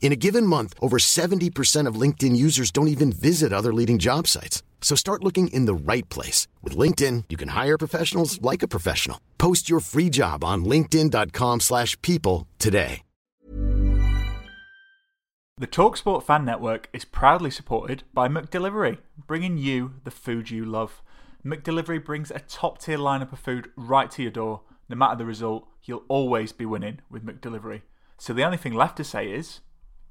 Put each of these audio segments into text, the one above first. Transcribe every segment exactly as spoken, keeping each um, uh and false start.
In a given month, over seventy percent of LinkedIn users don't even visit other leading job sites. So start looking in the right place. With LinkedIn, you can hire professionals like a professional. Post your free job on linkedin dot com slash people today. The TalkSport Fan Network is proudly supported by McDelivery, bringing you the food you love. McDelivery brings a top-tier lineup of food right to your door. No matter the result, you'll always be winning with McDelivery. So the only thing left to say is...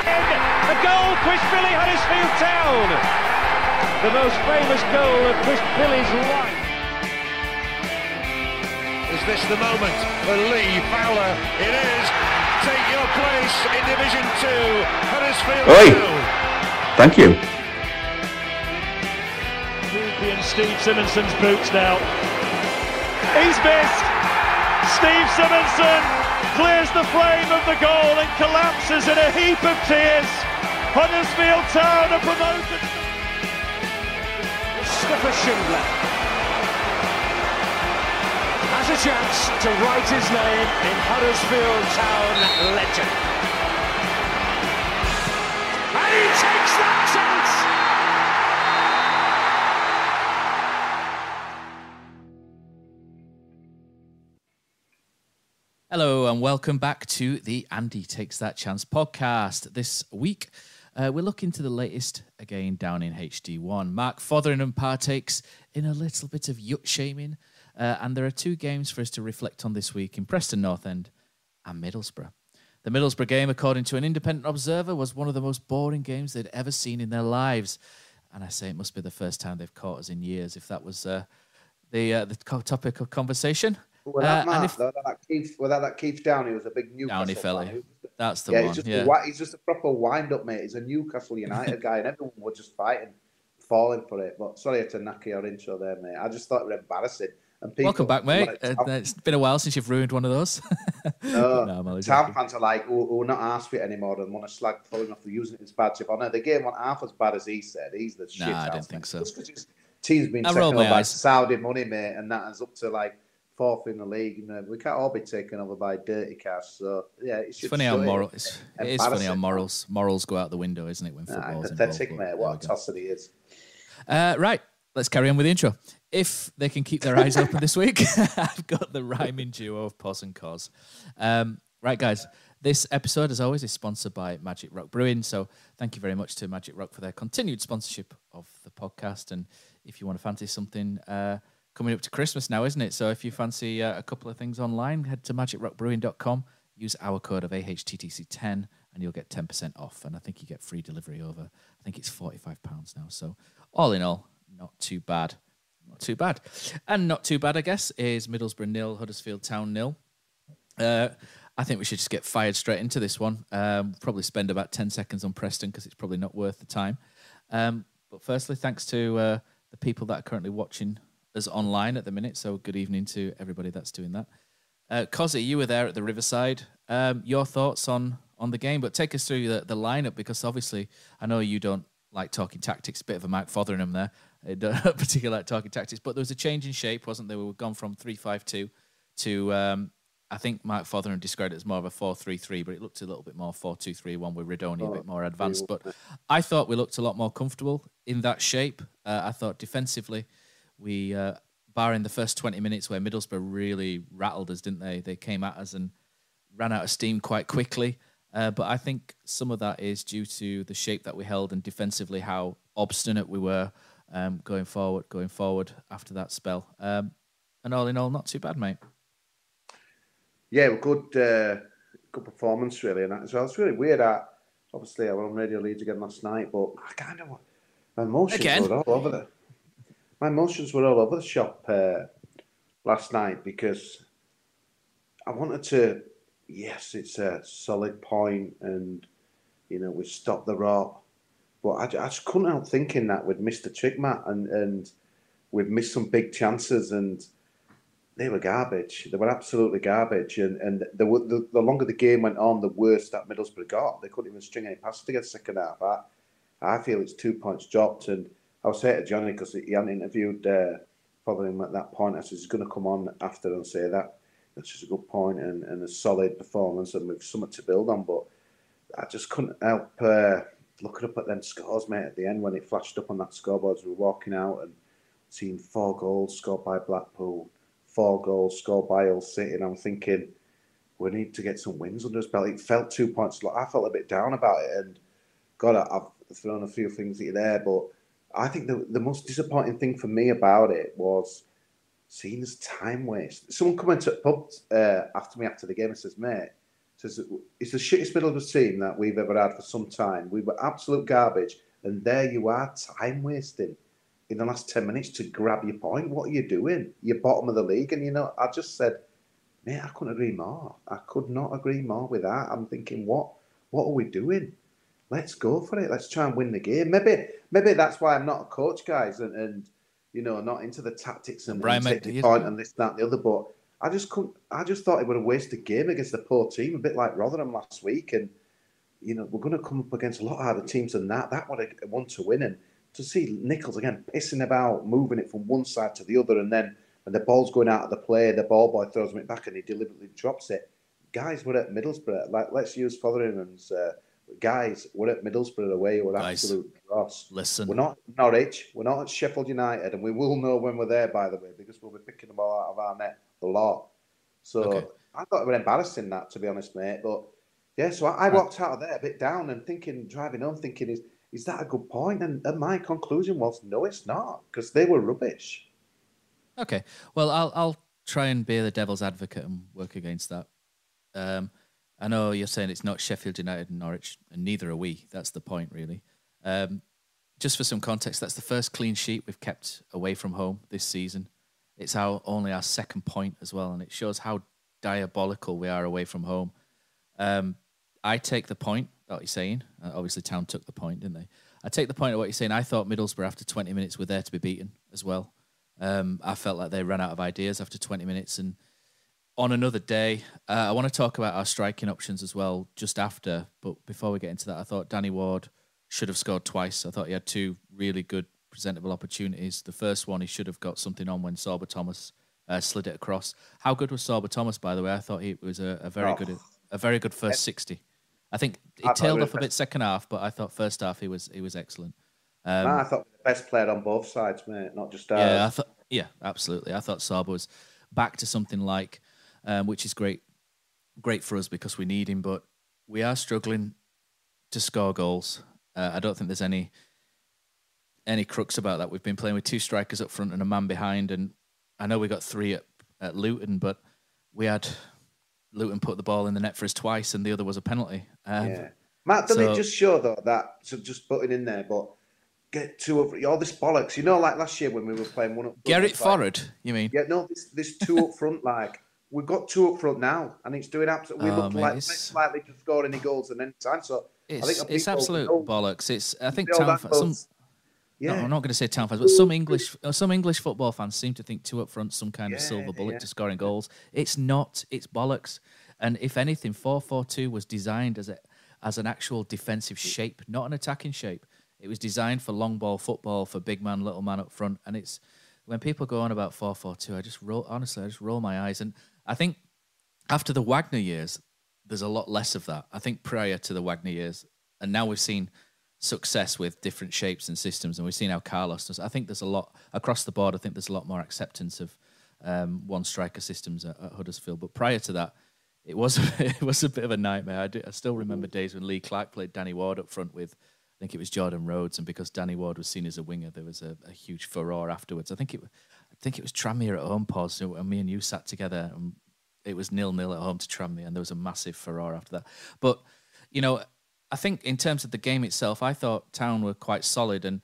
in! A goal pushed Billy Huddersfield Town! The most famous goal that pushed Billy's life. Is this the moment for Lee Fowler? It is! Take your place in Division two, Huddersfield Oi. Town! Thank you. Ruby in Steve Simonson's boots now. He's missed! Steve Simonson clears the frame of the goal and collapses in a heap of tears. Huddersfield Town are promoted. Mustafa Schindler has a chance to write his name in Huddersfield Town legend. And he takes that chance! Hello and welcome back to the Andy Takes That Chance podcast. This week, uh, we're looking to the latest again down in H D one. Mark Fotheringham partakes in a little bit of yacht shaming, uh, and there are two games for us to reflect on this week in Preston North End and Middlesbrough. The Middlesbrough game, according to an independent observer, was one of the most boring games they'd ever seen in their lives. And I say it must be the first time they've caught us in years, if that was uh, the, uh, the topic of conversation. Without, uh, Mark, if, without, that Keith, without that Keith Downey, was a big Newcastle Downey fella. Guy. That's the yeah, one. He's just, yeah. a, he's just a proper wind-up, mate. He's a Newcastle United guy, and everyone was just fighting, falling for it. But sorry to knock your intro there, mate. I just thought it was embarrassing. And people, welcome back, mate. Like, uh, it's been a while since you've ruined one of those. no, no Town fans are like, oh, we're not asked for it anymore and want to slag pulling off the using it as badge of honour. The game wasn't half as bad as he said. He's the shit. Nah, I don't think so. Team's been taken over by Saudi money, mate, and that is up to like fourth in the league, you know, we can't all be taken over by dirty cash. So yeah, it's funny how moral it's, it is funny how morals morals go out the window, isn't it? When football's nah, pathetic, involved, mate. What a tosser he is. Uh, right, let's carry on with the intro. If they can keep their eyes open this week, I've got the rhyming duo of Pos and Cos. Um, right, guys. This episode, as always, is sponsored by Magic Rock Brewing. So thank you very much to Magic Rock for their continued sponsorship of the podcast. And if you want to fancy something, uh. Coming up to Christmas now, isn't it? So if you fancy uh, a couple of things online, head to magic rock brewing dot com, use our code of A H T T C ten, and you'll get ten percent off. And I think you get free delivery over, I think it's forty-five pounds now. So all in all, not too bad. Not too bad. And not too bad, I guess, is Middlesbrough nil, Huddersfield Town nil. Uh, I think we should just get fired straight into this one. Um, probably spend about ten seconds on Preston because it's probably not worth the time. Um, but firstly, thanks to uh, the people that are currently watching us online at the minute, so good evening to everybody that's doing that. Uh, Cozzy, you were there at the Riverside. Um, your thoughts on, on the game, but take us through the, the lineup, because obviously I know you don't like talking tactics, bit of a Mark Fotheringham there. I don't particularly like talking tactics, but there was a change in shape, wasn't there? We were gone from three five two to, um, I think Mark Fotheringham described it as more of a four three three, but it looked a little bit more four two three one with Radoni, oh, a bit more advanced. But I thought we looked a lot more comfortable in that shape. Uh, I thought defensively, we, uh, barring the first twenty minutes where Middlesbrough really rattled us, didn't they? They came at us and ran out of steam quite quickly. Uh, but I think some of that is due to the shape that we held and defensively how obstinate we were. um, going forward, going forward after that spell. Um, and all in all, not too bad, mate. Yeah, good, uh, good performance really in that as well. It's really weird that obviously I was on Radio Leeds again last night, but I kind of my emotions again. were all over the my emotions were all over the shop uh, last night because I wanted to. Yes, it's a solid point, and you know we stopped the rot. But I, I just couldn't help thinking that we'd missed the trick, Matt, and and we've missed some big chances, and they were garbage. They were absolutely garbage, and and the the, the longer the game went on, the worse that Middlesbrough got. They couldn't even string any passes together second half. I, I feel it's two points dropped, and I was saying to Johnny because he hadn't interviewed uh, following him at that point. I said he's going to come on after and say that. Which is a good point and, and a solid performance, and we've something to build on. But I just couldn't help uh, looking up at them scores, mate, at the end when it flashed up on that scoreboard as we were walking out and seeing four goals scored by Blackpool, four goals scored by Hull City. And I'm thinking, we need to get some wins under us belt. It felt two points. I felt a bit down about it. And God, I've thrown a few things at you there. But I think the, the most disappointing thing for me about it was seen as time waste. Someone commented at the pub uh, after me after the game and says, mate, says, it's the shittest middle of the team that we've ever had for some time. We were absolute garbage. And there you are, time wasting in the last ten minutes to grab your point. What are you doing? You're bottom of the league. And, you know, I just said, mate, I couldn't agree more. I could not agree more with that. I'm thinking, what what are we doing? Let's go for it. Let's try and win the game. Maybe maybe that's why I'm not a coach, guys, and... and you know, not into the tactics and Brian take the point and this, that, and the other. But I just couldn't. I just thought it would have wasted a game against the poor team, a bit like Rotherham last week. And you know, we're going to come up against a lot of harder teams than that. That would have won to win. And to see Nichols again pissing about, moving it from one side to the other, and then when the ball's going out of the play, the ball boy throws it back and he deliberately drops it. Guys, we're at Middlesbrough. Like, let's use Fotheringham's. Uh, Guys, we're at Middlesbrough away. We're nice. Absolute dross. Listen, we're not at Norwich. We're not at Sheffield United, and we will know when we're there. By the way, because we'll be picking them all out of our net a lot. So okay. I thought it was embarrassing that, to be honest, mate. But yeah, so I, I walked out of there a bit down and thinking, driving home, thinking, is is that a good point? And, and my conclusion was, no, it's not, because they were rubbish. Okay, well, I'll I'll try and be the devil's advocate and work against that. Um. I know you're saying it's not Sheffield United and Norwich, and neither are we. That's the point, really. Um, just for some context, that's the first clean sheet we've kept away from home this season. It's our only our second point as well, and it shows how diabolical we are away from home. Um, I take the point that you're saying. Uh, obviously, Town took the point, didn't they? I take the point of what you're saying. I thought Middlesbrough, after twenty minutes, were there to be beaten as well. Um, I felt like they ran out of ideas after twenty minutes, and on another day, uh, I want to talk about our striking options as well just after. But before we get into that, I thought Danny Ward should have scored twice. I thought he had two really good presentable opportunities. The first one, he should have got something on when Sorba Thomas uh, slid it across. How good was Sorba Thomas, by the way? I thought he was a, a very oh. good a very good first sixty. I think he I tailed off a bit second half, but I thought first half he was he was excellent. Um, I thought he was the best player on both sides, mate, not just ours. Yeah, I thought, yeah, absolutely. I thought Sorba was back to something like... Um, which is great great for us because we need him, but we are struggling to score goals. Uh, I don't think there's any any crux about that. We've been playing with two strikers up front and a man behind, and I know we got three at, at Luton, but we had Luton put the ball in the net for us twice, and the other was a penalty. Um, yeah. Matt, doesn't so, it just show, though, that, so just putting in there, but get two over, all this bollocks. You know, like last year when we were playing one up front. Garrett Forward, like, you mean? Yeah, no, this, this two up front, like... We've got two up front now, and it's doing absolutely. We oh, look mate, like less likely to score any goals than any time. So it's, I think it's absolute goals, bollocks. It's I think town fans, some, yeah. No, I'm not going to say town fans, but some English some English football fans seem to think two up front some kind yeah, of silver bullet yeah. to scoring goals. It's not. It's bollocks. And if anything, four four two was designed as a as an actual defensive shape, not an attacking shape. It was designed for long ball football, for big man, little man up front, and it's when people go on about four four two, I just roll honestly, I just roll my eyes and. I think after the Wagner years, there's a lot less of that. I think prior to the Wagner years, and now we've seen success with different shapes and systems, and we've seen how Carlos does. I think there's a lot, across the board, I think there's a lot more acceptance of um, one-striker systems at, at Huddersfield. But prior to that, it was, it was a bit of a nightmare. I, do, I still remember days when Lee Clark played Danny Ward up front with I think it was Jordan Rhodes, and because Danny Ward was seen as a winger, there was a, a huge furore afterwards. I think it, I think it was Tranmere at home, Paul, so and me and you sat together, and it was nil-nil at home to Tranmere, and there was a massive furore after that. But you know, I think in terms of the game itself, I thought Town were quite solid, and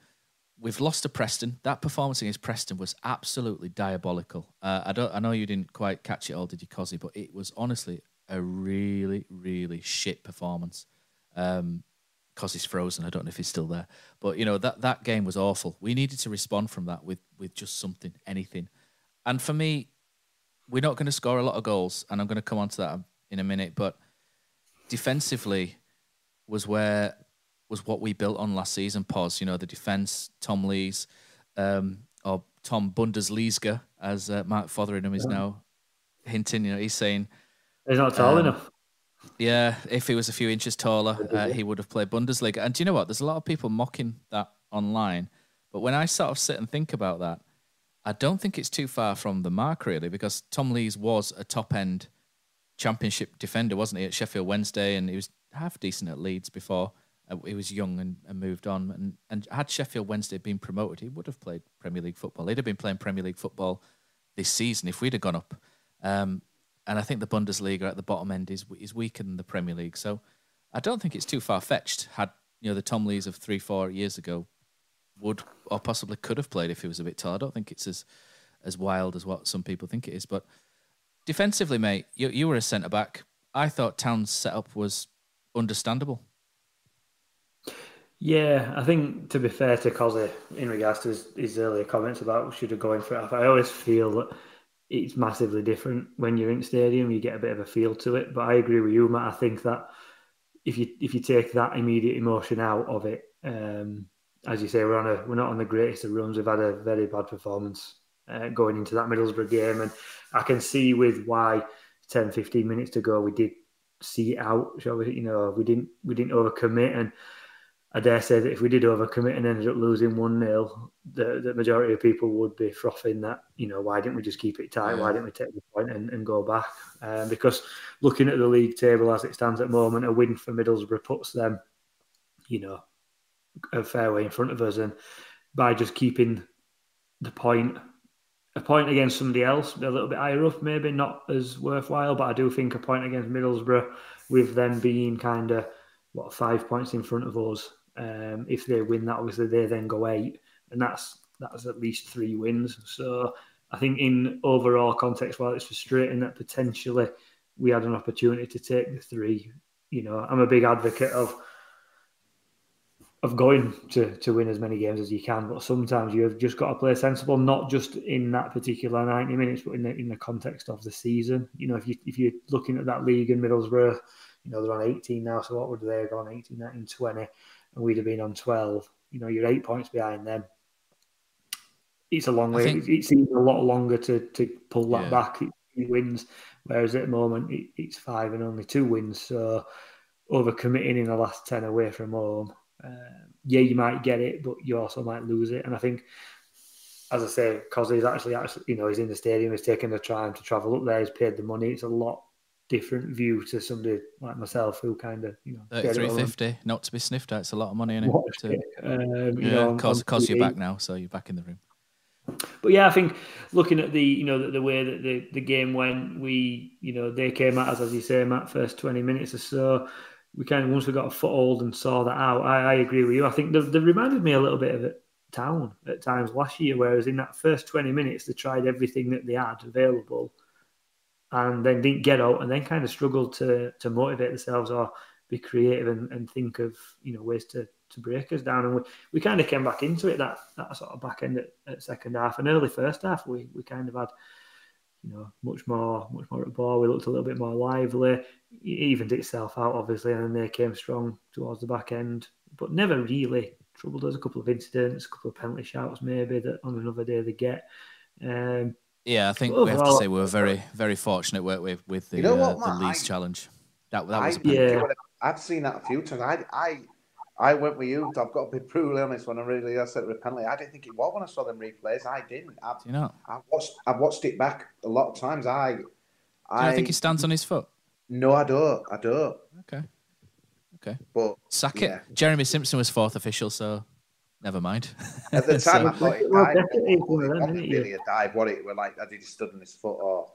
we've lost to Preston. That performance against Preston was absolutely diabolical. Uh, I don't, I know you didn't quite catch it all, did you, Cozzy? But it was honestly a really, really shit performance. Um, Cozzy's frozen. I don't know if he's still there. But, you know, that, that game was awful. We needed to respond from that with, with just something, anything. And for me, we're not going to score a lot of goals, and I'm going to come on to that in a minute. But defensively was where... was what we built on last season, Poz. You know, the defence, Tom Lees, um, or Tom Bundesliga, as uh, Mark Fotheringham is yeah. now hinting. You know, he's saying... He's not tall um, enough. Yeah, if he was a few inches taller, uh, he would have played Bundesliga. And do you know what? There's a lot of people mocking that online. But when I sort of sit and think about that, I don't think it's too far from the mark, really, because Tom Lees was a top-end championship defender, wasn't he, at Sheffield Wednesday, and he was half-decent at Leeds before. He was young and, and moved on. And, and had Sheffield Wednesday been promoted, he would have played Premier League football. He'd have been playing Premier League football this season if we'd have gone up. Um, and I think the Bundesliga at the bottom end is is weaker than the Premier League. So I don't think it's too far-fetched had you know the Tom Lees of three, four years ago would or possibly could have played if he was a bit tall. I don't think it's as as wild as what some people think it is. But defensively, mate, you, you were a centre-back. I thought Town's setup was understandable. Yeah, I think, to be fair to Cozzy, in regards to his, his earlier comments about should have gone for it, I always feel that it's massively different when you're in stadium. You get a bit of a feel to it. But I agree with you, Matt. I think that if you if you take that immediate emotion out of it, um, as you say, we're on a we're not on the greatest of runs. We've had a very bad performance uh, going into that Middlesbrough game, and I can see with why ten, fifteen minutes to go we did see it out. Shall we? You know, we didn't we didn't overcommit and. I dare say that if we did overcommit and ended up losing one nil, the, the majority of people would be frothing that, you know, why didn't we just keep it tight? Yeah. Why didn't we take the point and, and go back? Um, because looking at the league table as it stands at the moment, a win for Middlesbrough puts them, you know, a fair way in front of us. And by just keeping the point, a point against somebody else, a little bit higher up, maybe not as worthwhile, but I do think a point against Middlesbrough with them being kind of, what, five points in front of us. Um, if they win that, obviously they then go eight, and that's that's at least three wins. So I think in overall context, while it's frustrating that potentially we had an opportunity to take the three, you know, I'm a big advocate of of going to, to win as many games as you can, but sometimes you have just got to play sensible, not just in that particular ninety minutes, but in the, in the context of the season. You know, if you if you're looking at that league in Middlesbrough, you know, they're on eighteen now, so what would they have gone eighteen, nineteen, twenty? And we'd have been on twelve. You know, you're eight points behind them. It's a long way. Think, it seems a lot longer to to pull that yeah. back. It, it wins, whereas at the moment it, it's five and only two wins. So overcommitting in the last ten away from home, uh, yeah, you might get it, but you also might lose it. And I think, as I say, Cozzy's actually, actually, you know, he's in the stadium. He's taken the time to travel up there. He's paid the money. It's a lot different view to somebody like myself who kind of, you know, thirty-three fifty, not to be sniffed at. It's a lot of money, isn't it? To, it. Um, you yeah, know, cause, cause you're back now, so you're back in the room. But yeah, I think looking at the, you know, the, the way that the, the game went, we, you know, they came at us, as you say, Matt, first twenty minutes or so. We kind of, once we got a foothold and saw that out, I, I agree with you. I think they've, they've reminded me a little bit of it. Town at times last year, whereas in that first twenty minutes, they tried everything that they had available, and then didn't get out, and then kind of struggled to to motivate themselves or be creative and, and think of, you know, ways to, to break us down. And we, we kind of came back into it, that that sort of back end at, at second half and early first half. We we kind of had, you know, much more much more at ball. We looked a little bit more lively. It evened itself out, obviously, and then they came strong towards the back end, but never really troubled us. A couple of incidents, a couple of penalty shouts maybe that on another day they get. Um, Yeah, I think well, we have well, to say we were very, very fortunate, weren't we, with the, you know what, uh, the Leeds I, challenge. That that I, was. A yeah. I've seen that a few times. I, I, I went with you. I've got to be brutally honest when I really I said it repentantly. I didn't think it was when I saw them replays. I didn't. I've, you know, I've watched. I've watched it back a lot of times. I. Do I you think he stands on his foot? No, I don't. I don't. Okay. Okay. But sack it. Yeah. Jeremy Simpson was fourth official, so never mind. At the time, so, I thought it well, died. It wasn't really a dive, was it? Where like, had he just stood on his foot or?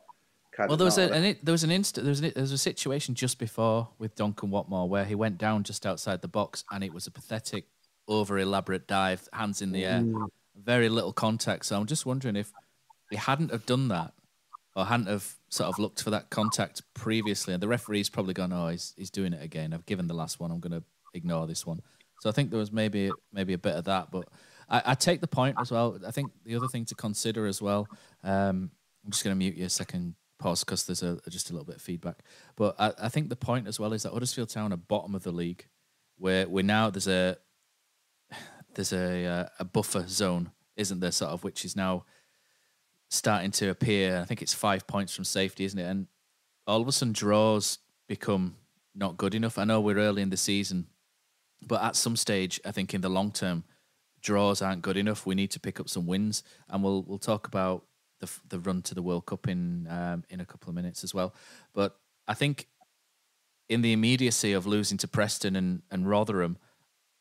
Well, there was, a, an, there was an instant. There was an, there was a situation just before with Duncan Watmore where he went down just outside the box, and it was a pathetic, over elaborate dive, hands in the air, mm. very little contact. So I'm just wondering if he hadn't have done that, or hadn't have sort of looked for that contact previously, and the referee's probably gone, "Oh, he's he's doing it again. I've given the last one. I'm going to ignore this one." So I think there was maybe maybe a bit of that, but I, I take the point as well. I think the other thing to consider as well. Um, I'm just going to mute you a second. Pause because there's a, just a little bit of feedback, but I, I think the point as well is that Huddersfield Town are bottom of the league, where we're now there's a there's a a buffer zone, isn't there? Sort of which is now starting to appear. I think it's five points from safety, isn't it? And all of a sudden draws become not good enough. I know we're early in the season, but at some stage, I think in the long term, draws aren't good enough. We need to pick up some wins, and we'll we'll talk about the the run to the World Cup in um, in a couple of minutes as well. But I think in the immediacy of losing to Preston and, and Rotherham,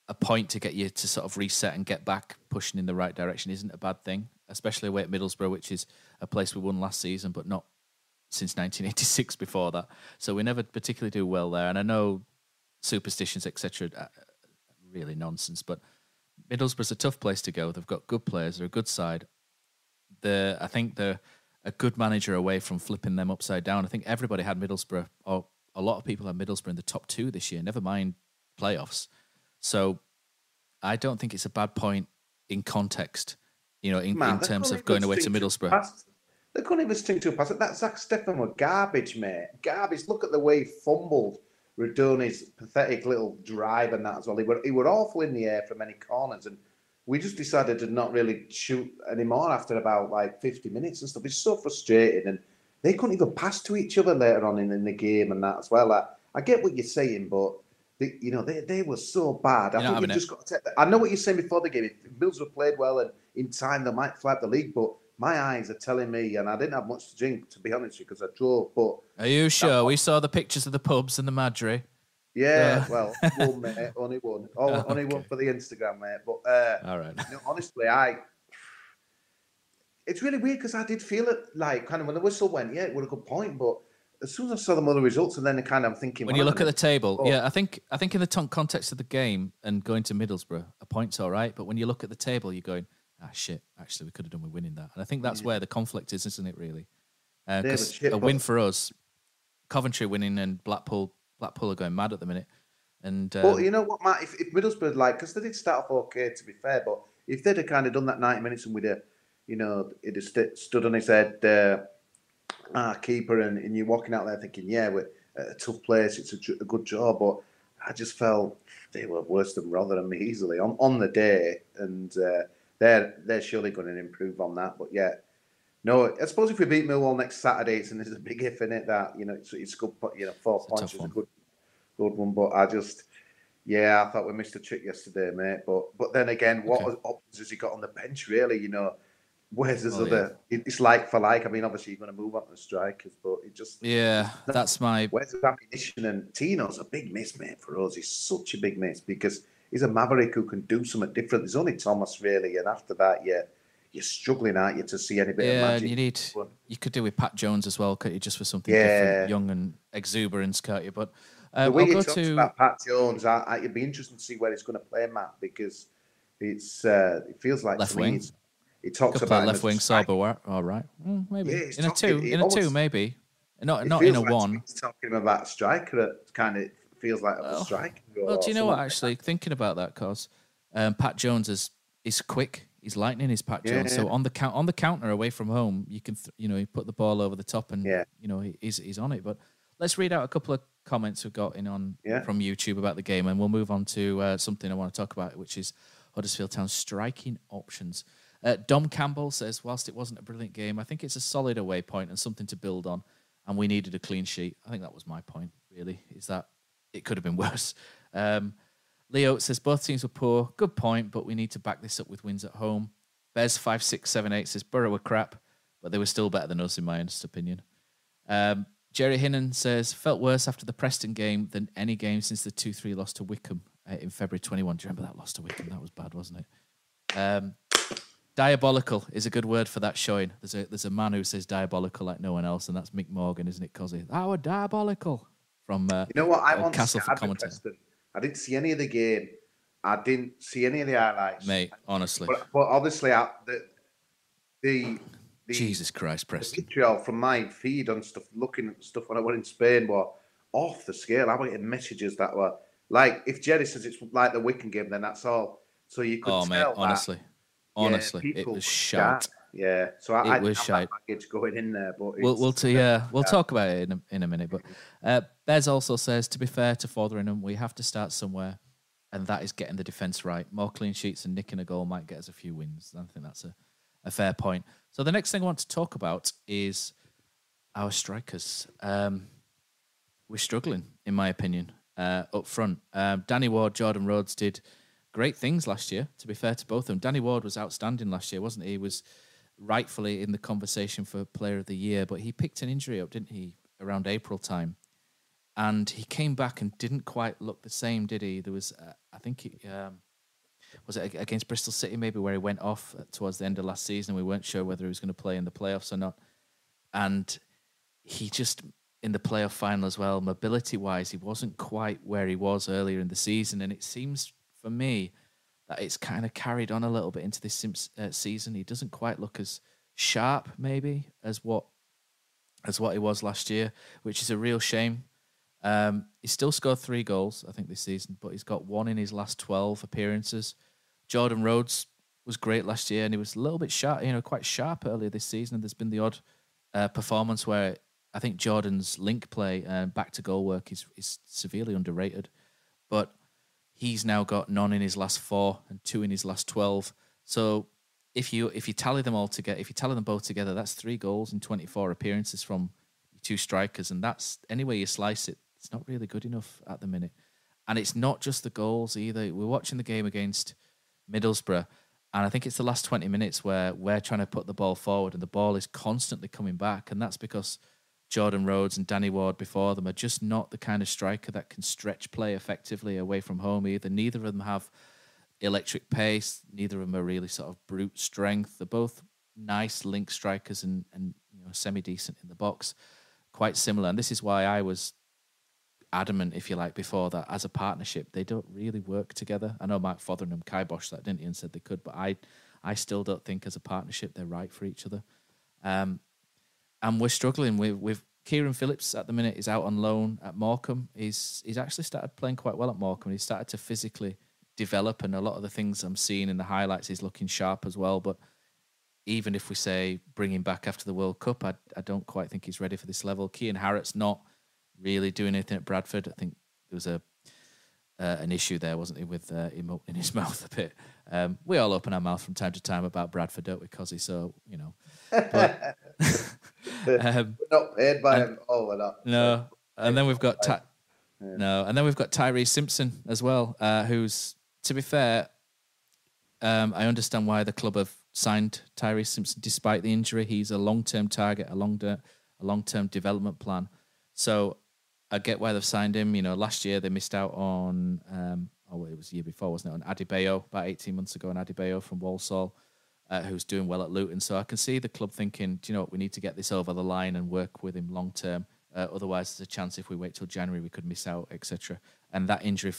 a point to get you to sort of reset and get back pushing in the right direction isn't a bad thing, especially away at Middlesbrough, which is a place we won last season, but not since nineteen eighty-six before that. So we never particularly do well there. And I know superstitions, et cetera, really nonsense, but Middlesbrough's a tough place to go. They've got good players, they're a good side. The I think they're a good manager away from flipping them upside down. I think everybody had Middlesbrough, or a lot of people had Middlesbrough in the top two this year, never mind playoffs. So I don't think it's a bad point in context, you know, in, Man, in terms of going away to Middlesbrough. They couldn't even string to a pass. That Zach Steffen were garbage, mate. Garbage. Look at the way he fumbled Radoni's pathetic little drive and that as well. He were, he were awful in the air from many corners, and we just decided to not really shoot anymore after about like fifty minutes and stuff. It's so frustrating. And they couldn't even pass to each other later on in, in the game and that as well. I, I get what you're saying, but they, you know, they, they were so bad. I you're think we just got to take that. I know what you're saying before the game. Bills were played well, and in time they might flag the league, but my eyes are telling me, and I didn't have much to drink, to be honest with you, because I drove. But are you sure? We saw the pictures of the pubs and the Madry. Yeah, uh, well, one, mate, only one. Oh, okay. Only one for the Instagram, mate. But uh, all right. You know, honestly, I... It's really weird because I did feel it, like, kind of when the whistle went, yeah, it was a good point, but as soon as I saw the other results, and then I kind of thinking... When well, you look at the table, oh. yeah, I think I think in the context of the game and going to Middlesbrough, a point's all right, but when you look at the table, you're going, ah, shit, actually, we could have done with winning that. And I think that's yeah. where the conflict is, isn't it, really? Because uh, a win for us, Coventry winning and Blackpool... Blackpool are going mad at the minute. And um, Well, you know what, Matt? If, if Middlesbrough, like, because they did start off okay, to be fair, but if they'd have kind of done that ninety minutes and we'd have, you know, it have st stood on his head, uh, ah, keeper, and, and you're walking out there thinking, yeah, we're at a tough place, it's a, a good job, but I just felt they were worse than Rotherham easily on, on the day, and uh, they're, they're surely going to improve on that, but yeah. No, I suppose if we beat Millwall next Saturday, it's, and there's a big if in it that, you know, it's, it's good, you know, four points is a good, good one. But I just, yeah, I thought we missed a trick yesterday, mate. But but then again, what okay. options has he got on the bench, really? You know, where's his oh, other, yeah. it's like for like. I mean, obviously, you're going to move on to the strikers, but it just, yeah, that's my, where's his ammunition? And Tino's a big miss, mate, for us. He's such a big miss because he's a maverick who can do something different. There's only Thomas, really. And after that, yeah. You're struggling, aren't you, to see any bit yeah, of magic? Yeah, you need. You could do with Pat Jones as well, could you? Just for something yeah. different, young and exuberance, can't you? But um, the way you talked to... about Pat Jones, I, I, it'd be interesting to see where he's going to play, Matt, because it's uh, it feels like left wing. It talks could about left wing, Sorba. All right, mm, maybe yeah, in talking, a two, in almost, a two, maybe not not in a like one. He's talking about a striker. It kind of feels like well, a striker. Well, do you know what? Like actually, that. thinking about that, cause um, Pat Jones is is quick. He's lightning, his Pat Jones. Yeah. So on the count, on the counter away from home, you can, th you know, you put the ball over the top, and yeah. you know, he's he's on it. But let's read out a couple of comments we've got in on yeah. from YouTube about the game, and we'll move on to uh, something I want to talk about, which is Huddersfield Town's striking options. Uh, Dom Campbell says, whilst it wasn't a brilliant game, I think it's a solid away point and something to build on, and we needed a clean sheet. I think that was my point, really, is that it could have been worse. Um, Leo says, both teams were poor. Good point, but we need to back this up with wins at home. Bez five six seven eight says, Borough were crap, but they were still better than us, in my honest opinion. Um, Jerry Hinnan says, felt worse after the Preston game than any game since the two three loss to Wickham uh, in February twenty-one. Do you remember that loss to Wickham? That was bad, wasn't it? Um, diabolical is a good word for that showing. There's a, there's a man who says diabolical like no one else, and that's Mick Morgan, isn't it, Cozzy? Our diabolical from uh, you know what? I uh, Castleford commentator. I didn't see any of the game. I didn't see any of the highlights. Mate, honestly. But, but obviously, I, the... the The, Jesus Christ, Preston. From my feed and stuff, looking at stuff when I went in Spain, were off the scale. I was getting messages that were like, if Jerry says it's like the Wickham game, then that's all. So you could oh, tell. Oh, mate, honestly. That, honestly, yeah, it was shite. Yeah. So I, it I was shite. Baggage going in there. But we'll, we'll, to, yeah, we'll talk about it in a, in a minute. But uh, Bez also says, to be fair to Fotheringham, we have to start somewhere, and that is getting the defence right. More clean sheets and nicking a goal might get us a few wins. I think that's a, a fair point. So the next thing I want to talk about is our strikers. Um, we're struggling, in my opinion, uh, up front. Um, Danny Ward, Jordan Rhodes did great things last year, to be fair to both of them. Danny Ward was outstanding last year, wasn't he? He was rightfully in the conversation for Player of the Year, but he picked an injury up, didn't he, around April time? And he came back and didn't quite look the same, did he? There was, uh, I think... He, um, was it against Bristol City maybe where he went off towards the end of last season? We weren't sure whether he was going to play in the playoffs or not. And he just, in the playoff final as well, mobility-wise, he wasn't quite where he was earlier in the season. And it seems for me that it's kind of carried on a little bit into this season. He doesn't quite look as sharp maybe as what as what he was last year, which is a real shame. Um, he's still scored three goals, I think, this season, but he's got one in his last twelve appearances. Jordan Rhodes was great last year, and he was a little bit sharp, you know, quite sharp earlier this season. And there's been the odd uh, performance where I think Jordan's link play and back to goal work is is severely underrated. But he's now got none in his last four and two in his last twelve. So if you if you tally them all together, if you tally them both together, that's three goals and twenty-four appearances from two strikers, and that's any way you slice it. It's not really good enough at the minute. And it's not just the goals either. We're watching the game against Middlesbrough, and I think it's the last twenty minutes where we're trying to put the ball forward and the ball is constantly coming back. And that's because Jordan Rhodes and Danny Ward before them are just not the kind of striker that can stretch play effectively away from home either. Neither of them have electric pace. Neither of them are really sort of brute strength. They're both nice link strikers and, and you know, semi-decent in the box. Quite similar. And this is why I was adamant, if you like, before that as a partnership, they don't really work together. I know Mark Fotheringham kiboshed that, didn't he, and said they could, but I I still don't think as a partnership they're right for each other. Um, and we're struggling with, with Kieran Phillips at the minute is out on loan at Morecambe. He's, he's actually started playing quite well at Morecambe. He started to physically develop, and a lot of the things I'm seeing in the highlights, he's looking sharp as well, but even if we say bring him back after the World Cup, I, I don't quite think he's ready for this level. Kean Harrett's not really doing anything at Bradford. I think there was a uh, an issue there, wasn't it, with uh, him opening his mouth a bit. Um, we all open our mouth from time to time about Bradford, don't we, Cozzy? So, you know. But, um, we're not paid by and, him. Oh, we're not. No. And then we've got Ty yeah. no, and then we've got Tyrese Simpson as well, uh, who's, to be fair, um, I understand why the club have signed Tyrese Simpson despite the injury. He's a long-term target, a long a long-term development plan. So I get why they've signed him. You know, last year they missed out on, um, oh, it was the year before, wasn't it, on Adebayo, about eighteen months ago, on Adebayo from Walsall, uh, who's doing well at Luton. So I can see the club thinking, do you know what, we need to get this over the line and work with him long-term. Uh, otherwise, there's a chance if we wait till January, we could miss out, et cetera. And that injury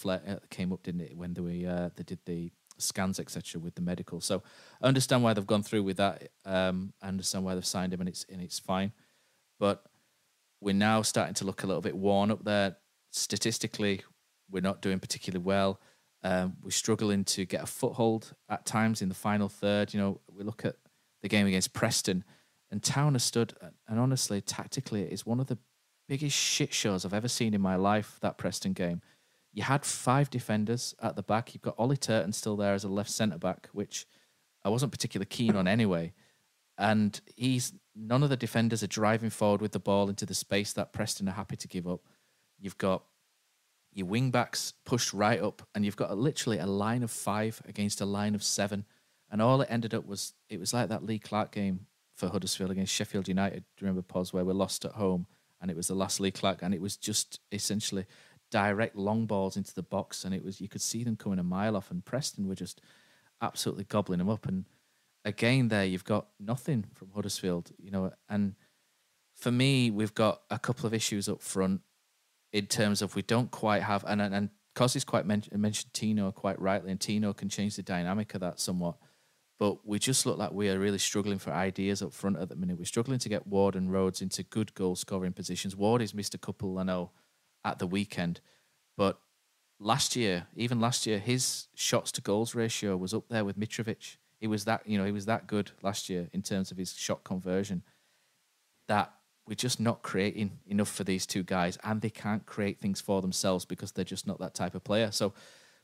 came up, didn't it, when they, uh, they did the scans, et cetera, with the medical. So I understand why they've gone through with that. Um, I understand why they've signed him, and it's and it's fine. But we're now starting to look a little bit worn up there. Statistically, we're not doing particularly well. Um, we're struggling to get a foothold at times in the final third. You know, we look at the game against Preston, and Town has stood, and honestly, tactically, it is one of the biggest shit shows I've ever seen in my life, that Preston game. You had five defenders at the back. You've got Ollie Turton still there as a left centre-back, which I wasn't particularly keen on anyway. And he's none of the defenders are driving forward with the ball into the space that Preston are happy to give up. You've got your wing-backs pushed right up, and you've got a, literally a line of five against a line of seven. And all it ended up was, it was like that Lee Clark game for Huddersfield against Sheffield United. Do you remember, Poz, where we lost at home? and it was the last Lee Clark, and it was just essentially direct long balls into the box, and it was, you could see them coming a mile off, and Preston were just absolutely gobbling them up. And again, there you've got nothing from Huddersfield, you know. And for me, we've got a couple of issues up front in terms of we don't quite have, and and, and Cossy's quite men mentioned Tino quite rightly, and Tino can change the dynamic of that somewhat. But we just look like we are really struggling for ideas up front at the minute. We're struggling to get Ward and Rhodes into good goal-scoring positions. Ward has missed a couple, I know, at the weekend. But last year, even last year, his shots-to-goals ratio was up there with Mitrovic. He was that, you know, he was that good last year in terms of his shot conversion, that we're just not creating enough for these two guys, and they can't create things for themselves because they're just not that type of player. So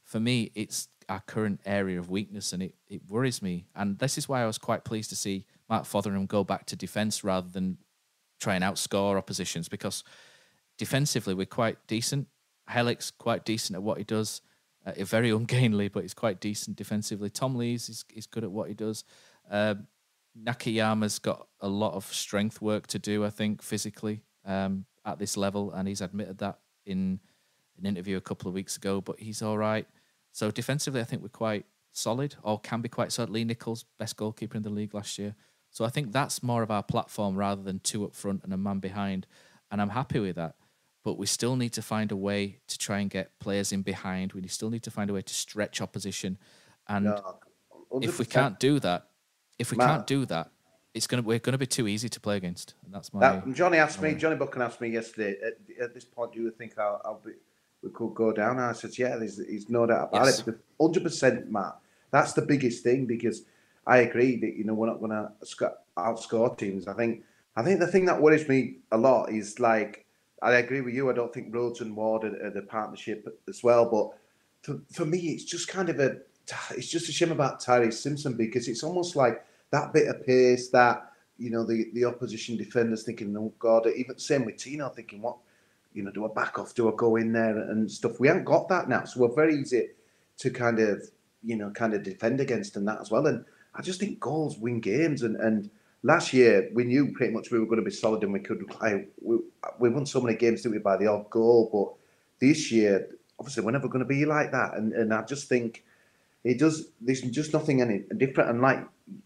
for me, it's our current area of weakness, and it, it worries me. And this is why I was quite pleased to see Mark Fotheringham go back to defence rather than try and outscore oppositions, because defensively we're quite decent. Hellick's quite decent at what he does. Uh, very ungainly, but he's quite decent defensively. Tom Lees is, is good at what he does. Um, Nakayama's got a lot of strength work to do, I think, physically um, at this level, and he's admitted that in an interview a couple of weeks ago, but he's all right. So defensively, I think we're quite solid, or can be quite solid. Lee Nichols, best goalkeeper in the league last year. So I think that's more of our platform rather than two up front and a man behind, and I'm happy with that. But we still need to find a way to try and get players in behind. We still need to find a way to stretch opposition. And no, if we can't do that, if we Matt, can't do that, it's gonna we're gonna be too easy to play against. And that's my. That, Johnny asked my me. Way. Johnny Buchan asked me yesterday. At, at this point, do you think I'll, I'll be, we could go down? And I said, yeah. There's, there's no doubt about yes. it. one hundred percent, Matt. That's the biggest thing, because I agree that, you know, we're not gonna outscore teams. I think. I think the thing that worries me a lot is, like, I agree with you. I don't think Rhodes and Ward are, are the partnership as well. But to, for me, it's just kind of a, it's just a shame about Tyrese Simpson, because it's almost like that bit of pace that, you know, the, the opposition defenders thinking, oh God, even same with Tino thinking, what, you know, do I back off? Do I go in there and stuff? We haven't got that now. So we're very easy to kind of, you know, kind of defend against and that as well. And I just think goals win games. And, and last year, we knew pretty much we were going to be solid, and we could. I, we, we won so many games, didn't we, by the odd goal? But this year, obviously, we're never going to be like that. And and I just think it does. There's just nothing any different. And like,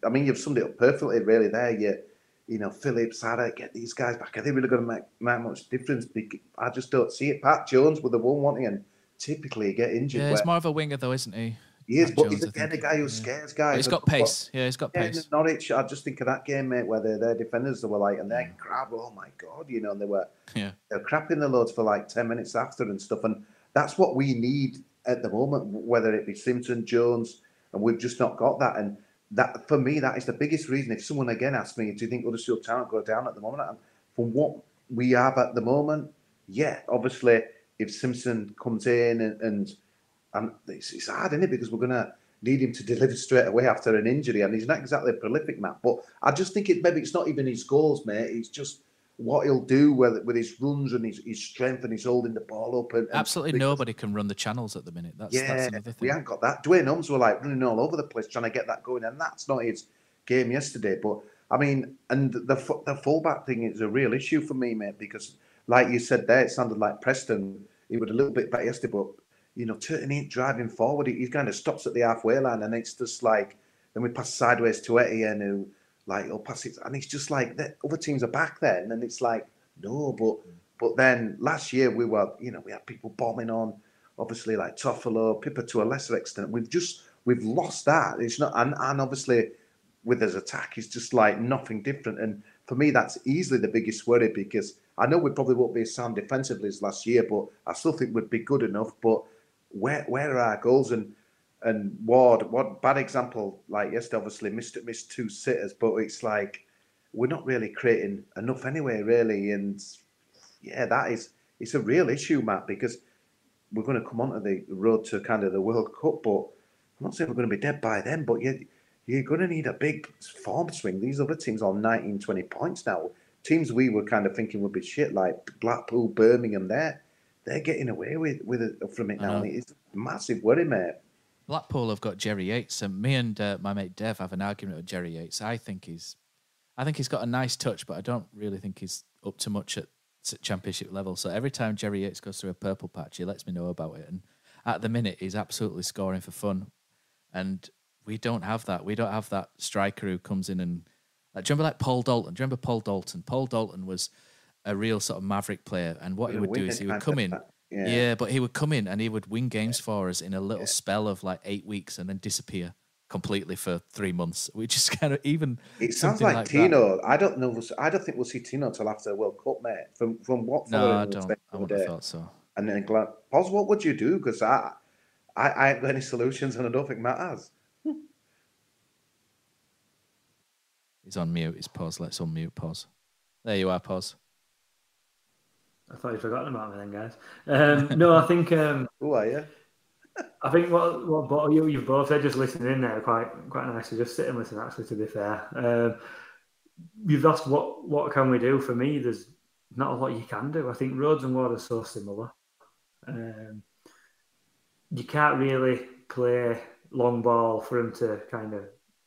I mean, you've summed it up perfectly, really. There, you, you know, Phillips, how to get these guys back? Are they really going to make, make much difference? I just don't see it. Pat Jones with the one wanting, and typically get injured. Yeah, it's more of a winger, though, isn't he? He is, Matt but Jones, he's again a guy who yeah. scares guys. But he's got pace. Yeah, he's got yeah, pace. Norwich, I just think of that game, mate, where their defenders, they were like, and they yeah. grabbed, oh my God, you know, and they were, yeah. they were crapping the loads for like ten minutes after and stuff. And that's what we need at the moment, whether it be Simpson, Jones, and we've just not got that. And that, for me, that is the biggest reason. If someone again asked me, do you think Huddersfield Town go down at the moment? And from what we have at the moment, yeah, obviously, if Simpson comes in and, and And it's, it's hard, isn't it? Because we're going to need him to deliver straight away after an injury. And he's not exactly a prolific man. But I just think it maybe it's not even his goals, mate. It's just what he'll do with, with his runs and his, his strength and his holding the ball up. And, and Absolutely because, nobody can run the channels at the minute. That's, yeah, that's another thing. We haven't got that. Dwayne Holmes were like running all over the place trying to get that going. And that's not his game yesterday. But, I mean, and the, the fullback thing is a real issue for me, mate. Because, like you said there, it sounded like Preston. He was a little bit better yesterday, but... You know, turning, driving forward, he, he kind of stops at the halfway line, and it's just like, then we pass sideways to Etienne, who, like, he'll pass it, and it's just like, the other teams are back there, and then it's like, no, but but then last year we were, you know, we had people bombing on, obviously, like Toffolo, Pippa to a lesser extent. We've just, we've lost that. It's not, and, and obviously with his attack, it's just like nothing different. And for me, that's easily the biggest worry, because I know we probably won't be as sound defensively as last year, but I still think we'd be good enough, but Where where are our goals? And and Ward, what bad example, like yesterday, obviously missed missed two sitters, but it's like we're not really creating enough anyway, really. And yeah, that is it's a real issue, Matt, because we're going to come onto the road to kind of the World Cup, but I'm not saying we're going to be dead by then, but you you're going to need a big form swing. These other teams are nineteen, twenty points now. Teams we were kind of thinking would be shit, like Blackpool, Birmingham, there. They're getting away with with it from it now. It's a massive worry, mate. Blackpool have got Jerry Yates, and me and uh, my mate Dev have an argument with Jerry Yates. I think he's, I think he's got a nice touch, but I don't really think he's up to much at championship level. So every time Jerry Yates goes through a purple patch, he lets me know about it. And at the minute, he's absolutely scoring for fun. And we don't have that. We don't have that striker who comes in and... Like, do you remember like Paul Dalton? Do you remember Paul Dalton? Paul Dalton was a real sort of maverick player. And what he would do is he would come in... Yeah. yeah, but he would come in and he would win games yeah. for us in a little yeah. spell of like eight weeks and then disappear completely for three months, which is kind of even. It sounds like, like Tino. That. I don't know. I don't think we'll see Tino until after the World Cup, mate. From from what? No, I don't. I would have thought so. And then, Glad, Poz, what would you do? Because I, I, I ain't got any solutions, and I don't think Matt has. He's on mute. It's Poz. Let's unmute Poz. There you are, Poz. I thought you'd forgotten about me then, guys. Um, no, I think... Um, Who are you? I think what, what you, you've both said, just listening in there, quite quite nice to just sit and listen, actually, to be fair. Um, you've asked, what, what can we do? For me, there's not a lot you can do. I think Rhodes and Ward are so similar. Um, you can't really play long ball for him to kind of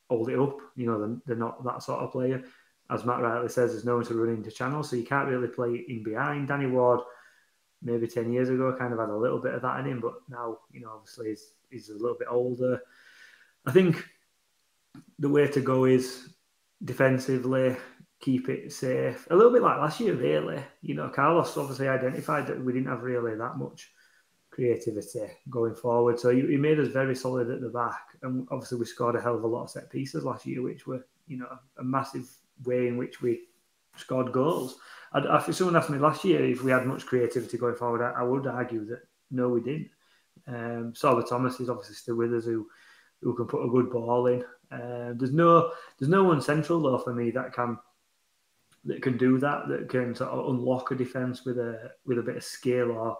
hold it up. You know, they're, they're not that sort of player. As Matt rightly says, there's no one to run into channels, so you can't really play in behind. Danny Ward, maybe ten years ago, kind of had a little bit of that in him, but now, you know, obviously he's, he's a little bit older. I think the way to go is defensively, keep it safe. A little bit like last year, really. You know, Carlos obviously identified that we didn't have really that much creativity going forward, so he, he made us very solid at the back, and obviously we scored a hell of a lot of set pieces last year, which were, you know, a massive... way in which we scored goals. I'd, if someone asked me last year if we had much creativity going forward, I, I would argue that no, we didn't. Um, Sorba Thomas is obviously still with us, who who can put a good ball in. Uh, there's no there's no one central though for me that can that can do that, that can sort of unlock a defence with a with a bit of skill, or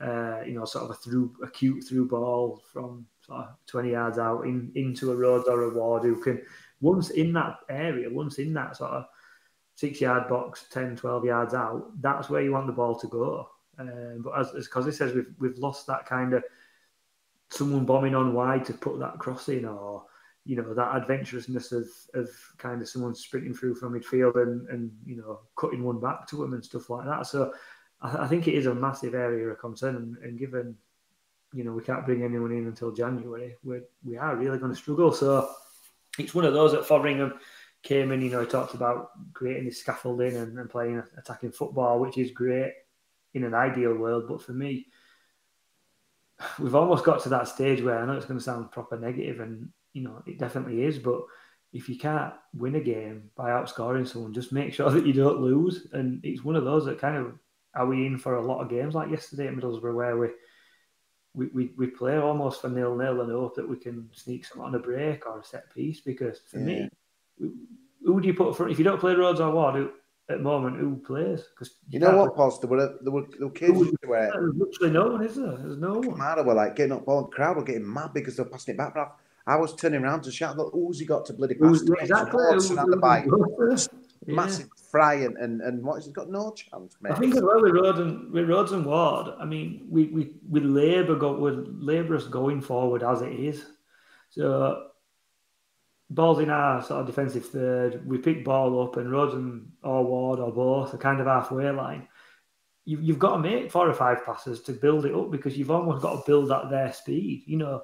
uh, you know, sort of a through a cute through ball from sort of twenty yards out in into a Rhodes or a Ward who can. Once in that area, once in that sort of six-yard box, ten, twelve yards out, that's where you want the ball to go. Um, but as, as Cosy says, we've we've lost that kind of someone bombing on wide to put that cross in, or, you know, that adventurousness of, of kind of someone sprinting through from midfield and, and, you know, cutting one back to him and stuff like that. So I, I think it is a massive area of concern. And, and given, you know, we can't bring anyone in until January, we're, we are really going to struggle. So... it's one of those that Fotheringham came in, you know, he talks about creating his scaffolding and, and playing attacking football, which is great in an ideal world. But for me, we've almost got to that stage where, I know it's going to sound proper negative, and, you know, it definitely is, but if you can't win a game by outscoring someone, just make sure that you don't lose. And it's one of those that kind of, are we in for a lot of games like yesterday at Middlesbrough where we We, we we play almost for nil-nil and hope that we can sneak something on a break or a set piece, because for yeah. me, who do you put for, if you don't play Rhodes or Ward, who, at the moment, who plays? Because you, you know what, Poz, there were there were occasions where there's literally no one, is there? There's no one. Kamara were like getting up ball, and crowd were getting mad because they're passing it back. But I was turning around to shout, look, who's he got to bloody pass? Who's, exactly. Who's, who's, the bike. Yeah. Massive fry and, and, and what, he's got no chance, mate. I think as well with Rhodes and, with Rhodes and Ward, I mean, we we, we labour go, we're laborious going forward as it is. So, balls in our sort of defensive third, we pick ball up and Rhodes and or Ward or both are kind of halfway line. You, you've got to make four or five passes to build it up, because you've almost got to build that their speed. You know,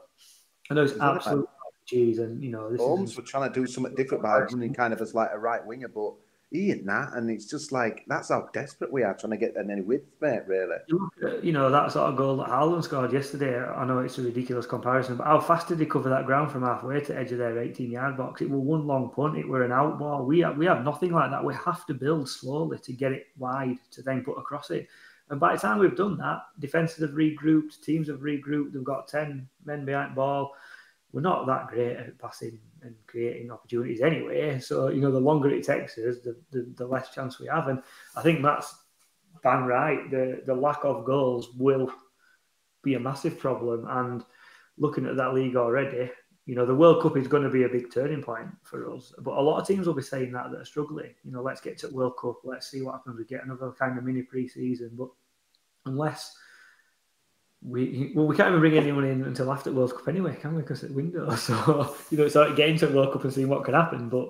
I know it's is absolute cheese and, you know... this Holmes were trying to do something different by running kind of as like a right winger, but... he ain't that, and it's just like, that's how desperate we are trying to get any width, mate, really. You look at, you know, that sort of goal that Haaland scored yesterday, I know it's a ridiculous comparison, but how fast did he cover that ground from halfway to the edge of their eighteen-yard box? It were one long punt, it were an out ball. We have, we have nothing like that. We have to build slowly to get it wide, to then put across it. And by the time we've done that, defences have regrouped, teams have regrouped, they've got ten men behind ball. We're not that great at passing and creating opportunities anyway. So, you know, the longer it takes us, the, the, the less chance we have. And I think that's bang right. The the lack of goals will be a massive problem. And looking at that league already, you know, the World Cup is going to be a big turning point for us. But a lot of teams will be saying that, that are struggling. You know, let's get to the World Cup. Let's see what happens. We get another kind of mini pre-season. But unless... We well, we can't even bring anyone in until after World Cup anyway, can we? Because it's window, so you know, it's like getting to World Cup and seeing what can happen. But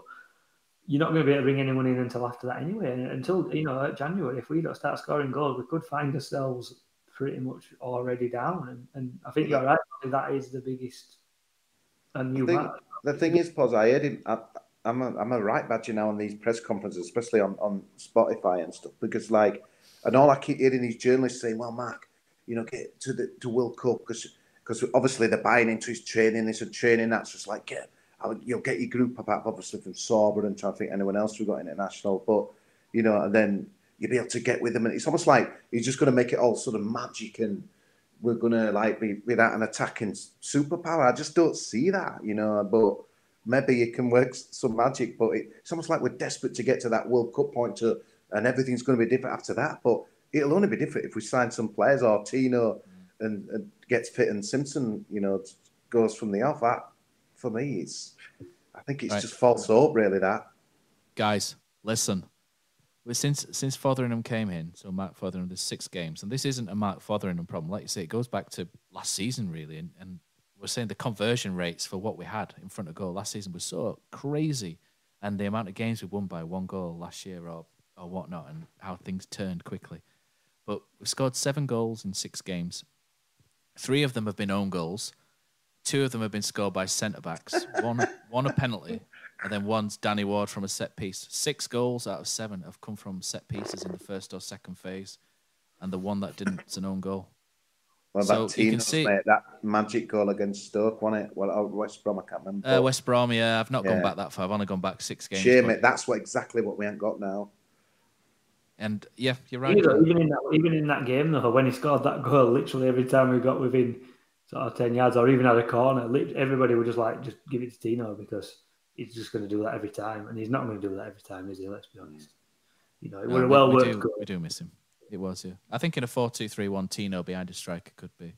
you're not going to be able to bring anyone in until after that anyway. And until, you know, January, if we don't start scoring goals, we could find ourselves pretty much already down. And, and I think yeah. you're right. That is the biggest. And you think, the thing is, Poz, I heard him. I, I'm a, I'm a right badger now on these press conferences, especially on, on Spotify and stuff, because like, and all I keep hearing is journalists saying, "Well, Mark, you know, get to the to World Cup because because obviously they're buying into his training, this and training that's just like get." Would, you'll get your group up, obviously, from Sorba and trying to think anyone else who got international. But, you know, and then you'll be able to get with them. And it's almost like he's just going to make it all sort of magic and we're going to, like, be without an attacking superpower. I just don't see that, you know. But maybe it can work some magic. But it, it's almost like we're desperate to get to that World Cup point to, and everything's going to be different after that. But it'll only be different if we sign some players or Tino mm. and, and gets fit and Simpson, you know, goes from the off. I, For me, it's, I think it's right. just false hope, really, that. Guys, listen. Well, since since Fotheringham came in, so Mark Fotheringham, there's six games, and this isn't a Mark Fotheringham problem. Like you say, it goes back to last season, really, and, and we're saying the conversion rates for what we had in front of goal last season was so crazy, and the amount of games we won by one goal last year or, or whatnot, and how things turned quickly. But we've scored seven goals in six games. Three of them have been own goals. Two of them have been scored by centre-backs, one one a penalty, and then one's Danny Ward from a set-piece. Six goals out of seven have come from set-pieces in the first or second phase, and the one that didn't is an own goal. Well, so that Tino, see, mate, that magic goal against Stoke, wasn't it? Well, West Brom, I can't remember. Uh, West Brom, yeah, I've not yeah. gone back that far. I've only gone back six games. Shame it, that's what, exactly what we ain't got now. And, yeah, you're right. Even, even, in that, even in that game, though, when he scored that goal, literally every time we got within... sort of ten yards or even at a corner, everybody would just like, just give it to Tino because he's just going to do that every time. And he's not going to do that every time, is he? Let's be honest. You know, it no, would have well we worked. Do, we do miss him. It was, yeah. I think in a four two three one, Tino behind a striker could be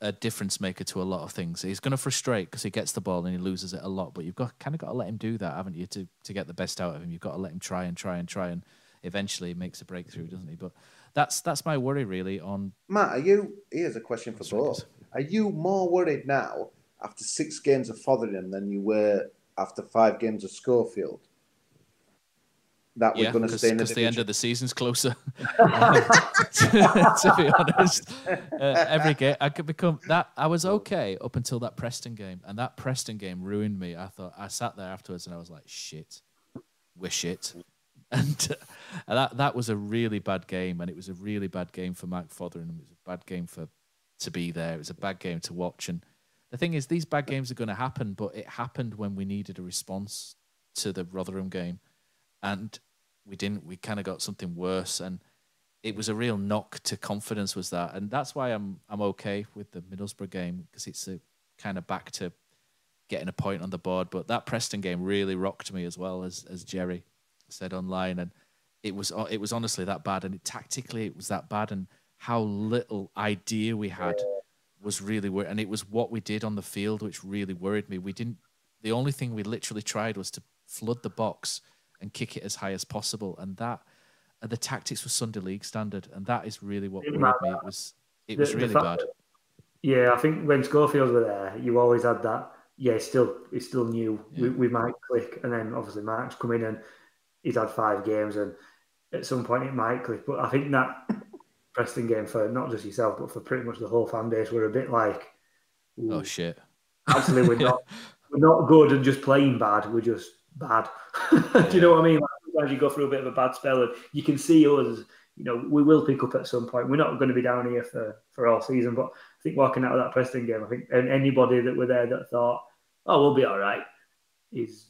a difference maker to a lot of things. He's going to frustrate because he gets the ball and he loses it a lot. But you've got kind of got to let him do that, haven't you, to, to get the best out of him. You've got to let him try and try and try and eventually he makes a breakthrough, doesn't he? But that's that's my worry, really, on... Matt, are you... Here's a question for both. Are you more worried now after six games of Fotheringham than you were after five games of Schofield? That we're yeah, going to stay in the division? Because the end of the season's closer. um, to, to be honest, uh, every game I could become that. I was okay up until that Preston game, and that Preston game ruined me. I thought I sat there afterwards and I was like, "Shit, we're shit." And uh, that that was a really bad game, and it was a really bad game for Mark Fotheringham. It was a bad game for. To be there. It was a bad game to watch. And the thing is, these bad games are going to happen, but it happened when we needed a response to the Rotherham game. And we didn't. We kind of got something worse. And it was a real knock to confidence was that. And that's why I'm I'm okay with the Middlesbrough game, because it's a kind of back to getting a point on the board. But that Preston game really rocked me as well, as as Jerry said online. And it was it was honestly that bad. And it, tactically, it was that bad. And how little idea we had was really worried. And it was what we did on the field which really worried me. We didn't, the only thing we literally tried was to flood the box and kick it as high as possible. And that, and the tactics were Sunday League standard. And that is really what worried me. It was, it was really bad. Yeah, I think when Schofield were there, you always had that, yeah, it's still, it's still new. Yeah. We, we might click. And then obviously Mark's come in and he's had five games. And at some point it might click. But I think that... Preston game for not just yourself, but for pretty much the whole fan base, we're a bit like, oh shit! Actually, we're not we're not good and just playing bad. We're just bad. Do you know what I mean? Like, sometimes you go through a bit of a bad spell, and you can see us. You know, we will pick up at some point. We're not going to be down here for for all season. But I think walking out of that Preston game, I think anybody that were there that thought, oh, we'll be all right, is.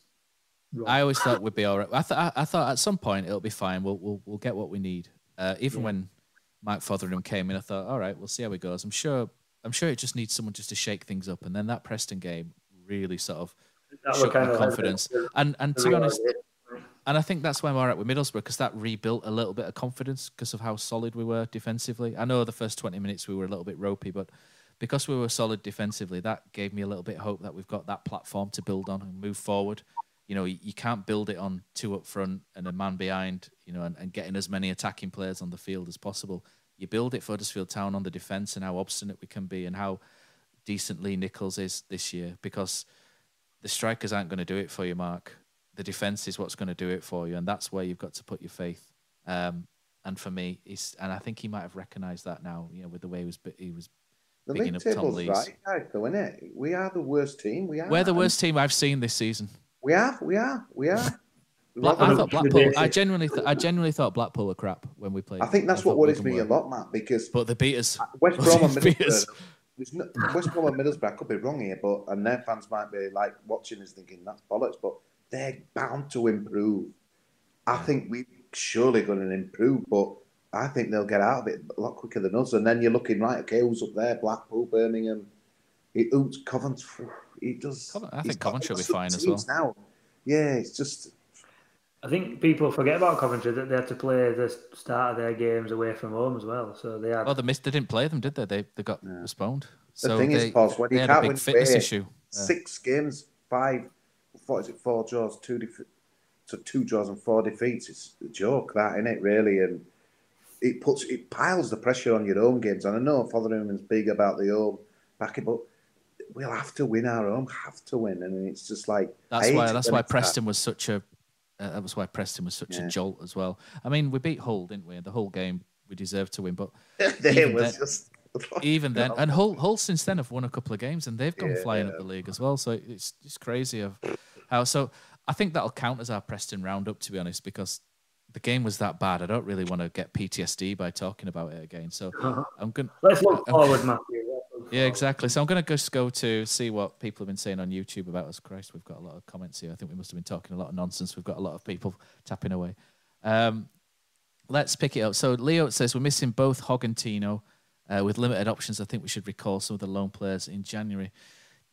Wrong. I always thought we'd be all right. I thought I thought at some point it'll be fine. We'll we'll we'll get what we need. Uh, even yeah. when. Mark Fotheringham came in. I thought, all right, we'll see how it goes. I'm sure. I'm sure it just needs someone just to shake things up. And then that Preston game really sort of that shook my confidence. And and to be honest, and I think that's where I'm all right with Middlesbrough, because that rebuilt a little bit of confidence because of how solid we were defensively. I know the first twenty minutes we were a little bit ropey, but because we were solid defensively, that gave me a little bit of hope that we've got that platform to build on and move forward. You know, you can't build it on two up front and a man behind, you know, and, and getting as many attacking players on the field as possible. You build it for Huddersfield Town on the defence and how obstinate we can be and how decent Lee Nichols is this year, because the strikers aren't going to do it for you, Mark. the defence is what's going to do it for you, and that's where you've got to put your faith. Um, and for me, he's, and I think he might have recognised that now, you know, with the way he was he was the bigging up Tom Lees. Right, though, isn't it? We are the worst team. We are. We're the worst team I've seen this season. We are. We are. We are. Black, I thought Blackpool. I genuinely, th I genuinely thought Blackpool were crap when we played. I think that's I what worries me a lot, Matt, because but the beaters, West Brom and Middlesbrough. No, West Brom and Middlesbrough, I could be wrong here, but and their fans might be like watching us thinking that's bollocks, but they're bound to improve. I think we're surely going to improve, but I think they'll get out of it a lot quicker than us. And then you're looking right, okay, who's up there? Blackpool, Birmingham, it oops, Coventry. It does. I think Coventry will be fine as well. Now. Yeah, it's just. I think people forget about Coventry that they had to play the start of their games away from home as well. So they had. Well, they missed. They didn't play them, did they? They they got yeah. postponed. The so thing they, is, Paul, when you can't win fitness away, issue. Six yeah. games, five. What is it? Four draws, two defeats. So two draws and four defeats. It's a joke, that, isn't it? Really, and it puts it piles the pressure on your own games. And I know Fotheringham's big about the home backing, but we'll have to win our home. Have to win, and it's just like that's why. That's why Preston that. was such a. Uh, that was why Preston was such yeah. a jolt as well. I mean, we beat Hull, didn't we? The whole game, we deserved to win. But even was then, just... even then and Hull, Hull since then have won a couple of games and they've gone yeah, flying yeah. up the league as well. So it's just crazy of how... So I think that'll count as our Preston roundup, to be honest, because the game was that bad. I don't really want to get P T S D by talking about it again. So uh-huh. I'm going to... Let's look forward, Matthew. Yeah, exactly. So I'm going to just go to see what people have been saying on YouTube about us. Christ, we've got a lot of comments here. I think we must have been talking a lot of nonsense. We've got a lot of people tapping away. Um, let's pick it up. So Leo says, we're missing both Hogg and Tino uh, with limited options. I think we should recall some of the loan players in January.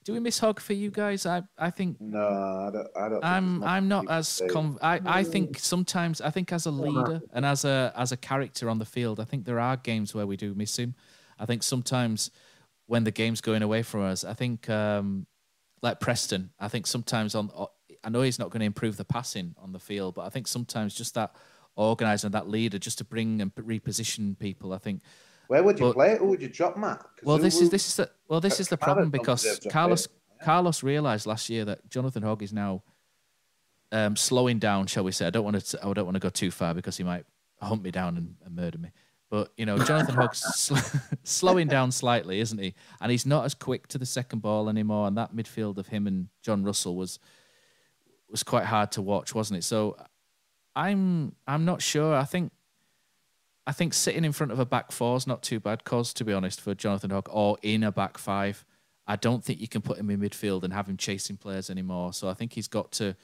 Do we miss Hogg for you guys? I, I think... No, I don't, I don't I'm, think... I'm not as... Conv I, I think sometimes, I think as a leader and as a, as a character on the field, I think there are games where we do miss him. I think sometimes... when the game's going away from us, I think, um, like Preston, I think sometimes on, I know he's not going to improve the passing on the field, but I think sometimes just that organiser and that leader just to bring and reposition people, I think. Where would you but, play? Who would you drop, Matt? Well, this who, is this is the, well this is the problem because Carlos yeah. Carlos realised last year that Jonathan Hogg is now um, slowing down, shall we say? I don't want to I don't want to go too far because he might hunt me down and, and murder me. But, you know, Jonathan Hogg's sl slowing down slightly, isn't he? And he's not as quick to the second ball anymore. And that midfield of him and John Russell was was quite hard to watch, wasn't it? So I'm I'm not sure. I think I think sitting in front of a back four is not too bad, cause to be honest, for Jonathan Hogg, or in a back five. I don't think you can put him in midfield and have him chasing players anymore. So I think he's got to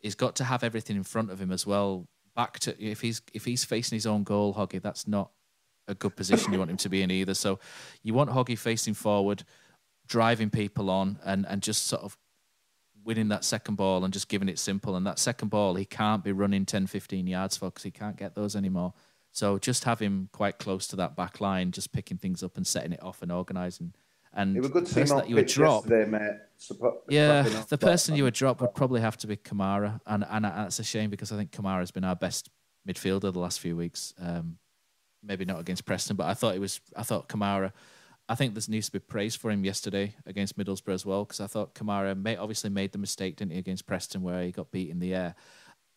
he's got to have everything in front of him as well. Back to if he's if he's facing his own goal, Hoggy, that's not a good position you want him to be in either. So you want Hoggy facing forward, driving people on and, and just sort of winning that second ball and just giving it simple. And that second ball, he can't be running ten, fifteen yards for because he can't get those anymore. So just have him quite close to that back line, just picking things up and setting it off and organising. And it was good to see him that you would drop, mate. Support, yeah, the person that, you would drop would probably have to be Kamara. And, and that's a shame because I think Kamara's been our best midfielder the last few weeks. Um, Maybe not against Preston, but I thought it was. I thought Kamara. I think there needs to be praise for him yesterday against Middlesbrough as well, because I thought Kamara may, obviously made the mistake, didn't he, against Preston where he got beat in the air,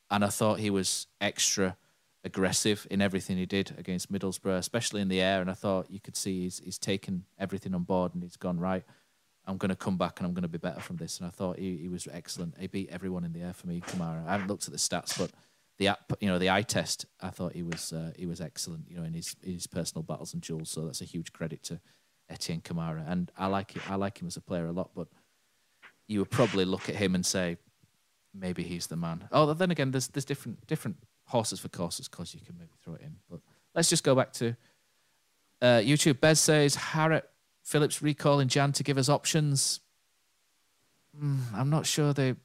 and I thought he was extra aggressive in everything he did against Middlesbrough, especially in the air. And I thought you could see he's he's taken everything on board and he's gone right. I'm going to come back and I'm going to be better from this. And I thought he he was excellent. He beat everyone in the air for me, Kamara. I haven't looked at the stats, but. The app, you know, the eye test. I thought he was uh, he was excellent, you know, in his in his personal battles and duels. So that's a huge credit to Etienne Kamara. And I like it. I like him as a player a lot. But you would probably look at him and say, maybe he's the man. Oh, then again, there's there's different different horses for courses because you can maybe throw it in. But let's just go back to uh, YouTube. Bez says Harriet Phillips recalling Jan to give us options. Mm, I'm not sure they.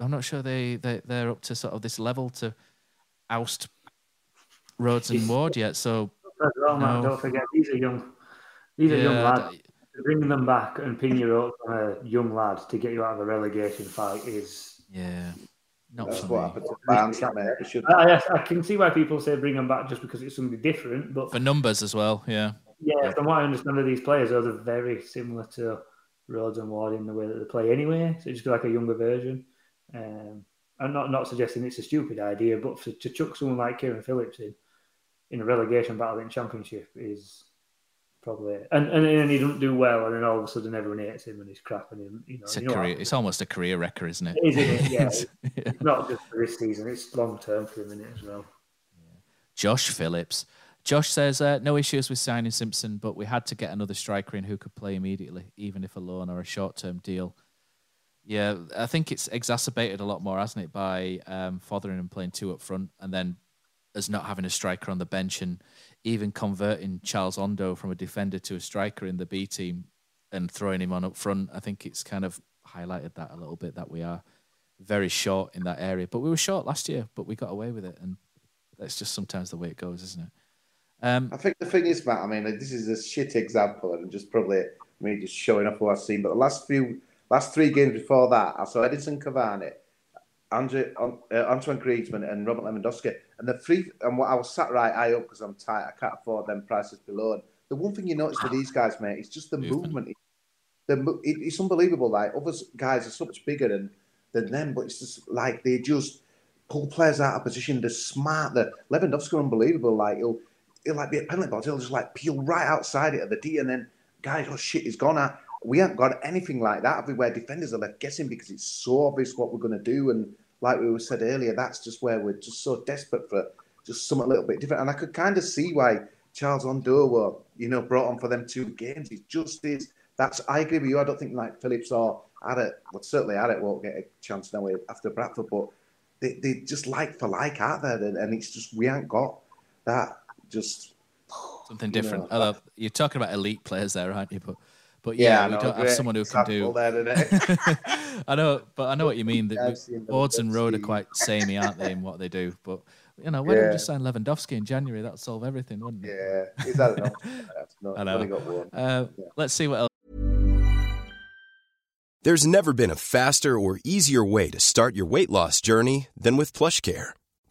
I'm not sure they, they, they're up to sort of this level to oust Rhodes and Ward yet. So wrong, no. Don't forget, these are young, these yeah, are young lads. Bringing them back and pin you up on a young lad to get you out of a relegation fight is... Yeah, not that's what happened to fans, mate. I, I can see why people say bring them back just because it's something different. But for numbers as well, yeah. Yeah, yeah. From what I understand of these players, those are very similar to Rhodes and Ward in the way that they play anyway. So it's just like a younger version. Um, I'm not, not suggesting it's a stupid idea, but for, to chuck someone like Kieran Phillips in in a relegation battle in Championship is probably and and then he doesn't do well, and then all of a sudden everyone hates him and he's crap. And he, you know, it's, a you know career, it's almost a career wrecker, isn't it? It is, it is, yeah. It's, yeah. It's not just for this season; it's long term for him in it as well. Yeah. Josh Phillips. Josh says, uh, no issues with signing Simpson, but we had to get another striker in who could play immediately, even if a loan or a short-term deal. Yeah, I think it's exacerbated a lot more, hasn't it, by um, Fotheringham playing two up front and then us not having a striker on the bench, and even converting Charles Ondo from a defender to a striker in the B team and throwing him on up front. I think it's kind of highlighted that a little bit, that we are very short in that area. But we were short last year, but we got away with it. And that's just sometimes the way it goes, isn't it? Um, I think the thing is, Matt, I mean, like, this is a shit example and just probably me just showing off what I've seen. But the last few, last three games before that, I saw Edinson Cavani, Andre, uh, Antoine Griezmann and Robert Lewandowski. And the three, and what I was sat right eye up because I'm tight. I can't afford them prices below. And the one thing you notice with these guys, mate, it's just the movement. It, the, it, it's unbelievable. Like, other guys are so much bigger than, than them, but it's just like they just pull players out of position. They're smart. They're, Lewandowski, unbelievable. Like, he'll... It'll like be a penalty box. He'll just like peel right outside it at the D, and then guys, oh shit, he's gone. Out. We haven't got anything like that. Everywhere defenders are left guessing because it's so obvious what we're going to do. And like we said earlier, that's just where we're just so desperate for just something a little bit different. And I could kind of see why Charles Ondo were, you know, brought on for them two games. It just is. That's I agree with you. I don't think like Phillips or Addett, well certainly Addett won't get a chance now after Bradford, but they they just like for like out there, and it's just we ain't got that. Just something different. You know, Although, you're talking about elite players there, aren't you? But, but yeah, yeah no, we don't have someone who can do. There, I know, but I know what you mean. That yeah, Boards and Road are quite samey, aren't they, in what they do? But you know, why yeah. don't we just sign Lewandowski in January? That'd solve everything, wouldn't it? Yeah, is that enough? No, I know. Only got one. Uh, yeah. Let's see what else. There's never been a faster or easier way to start your weight loss journey than with Plush Care.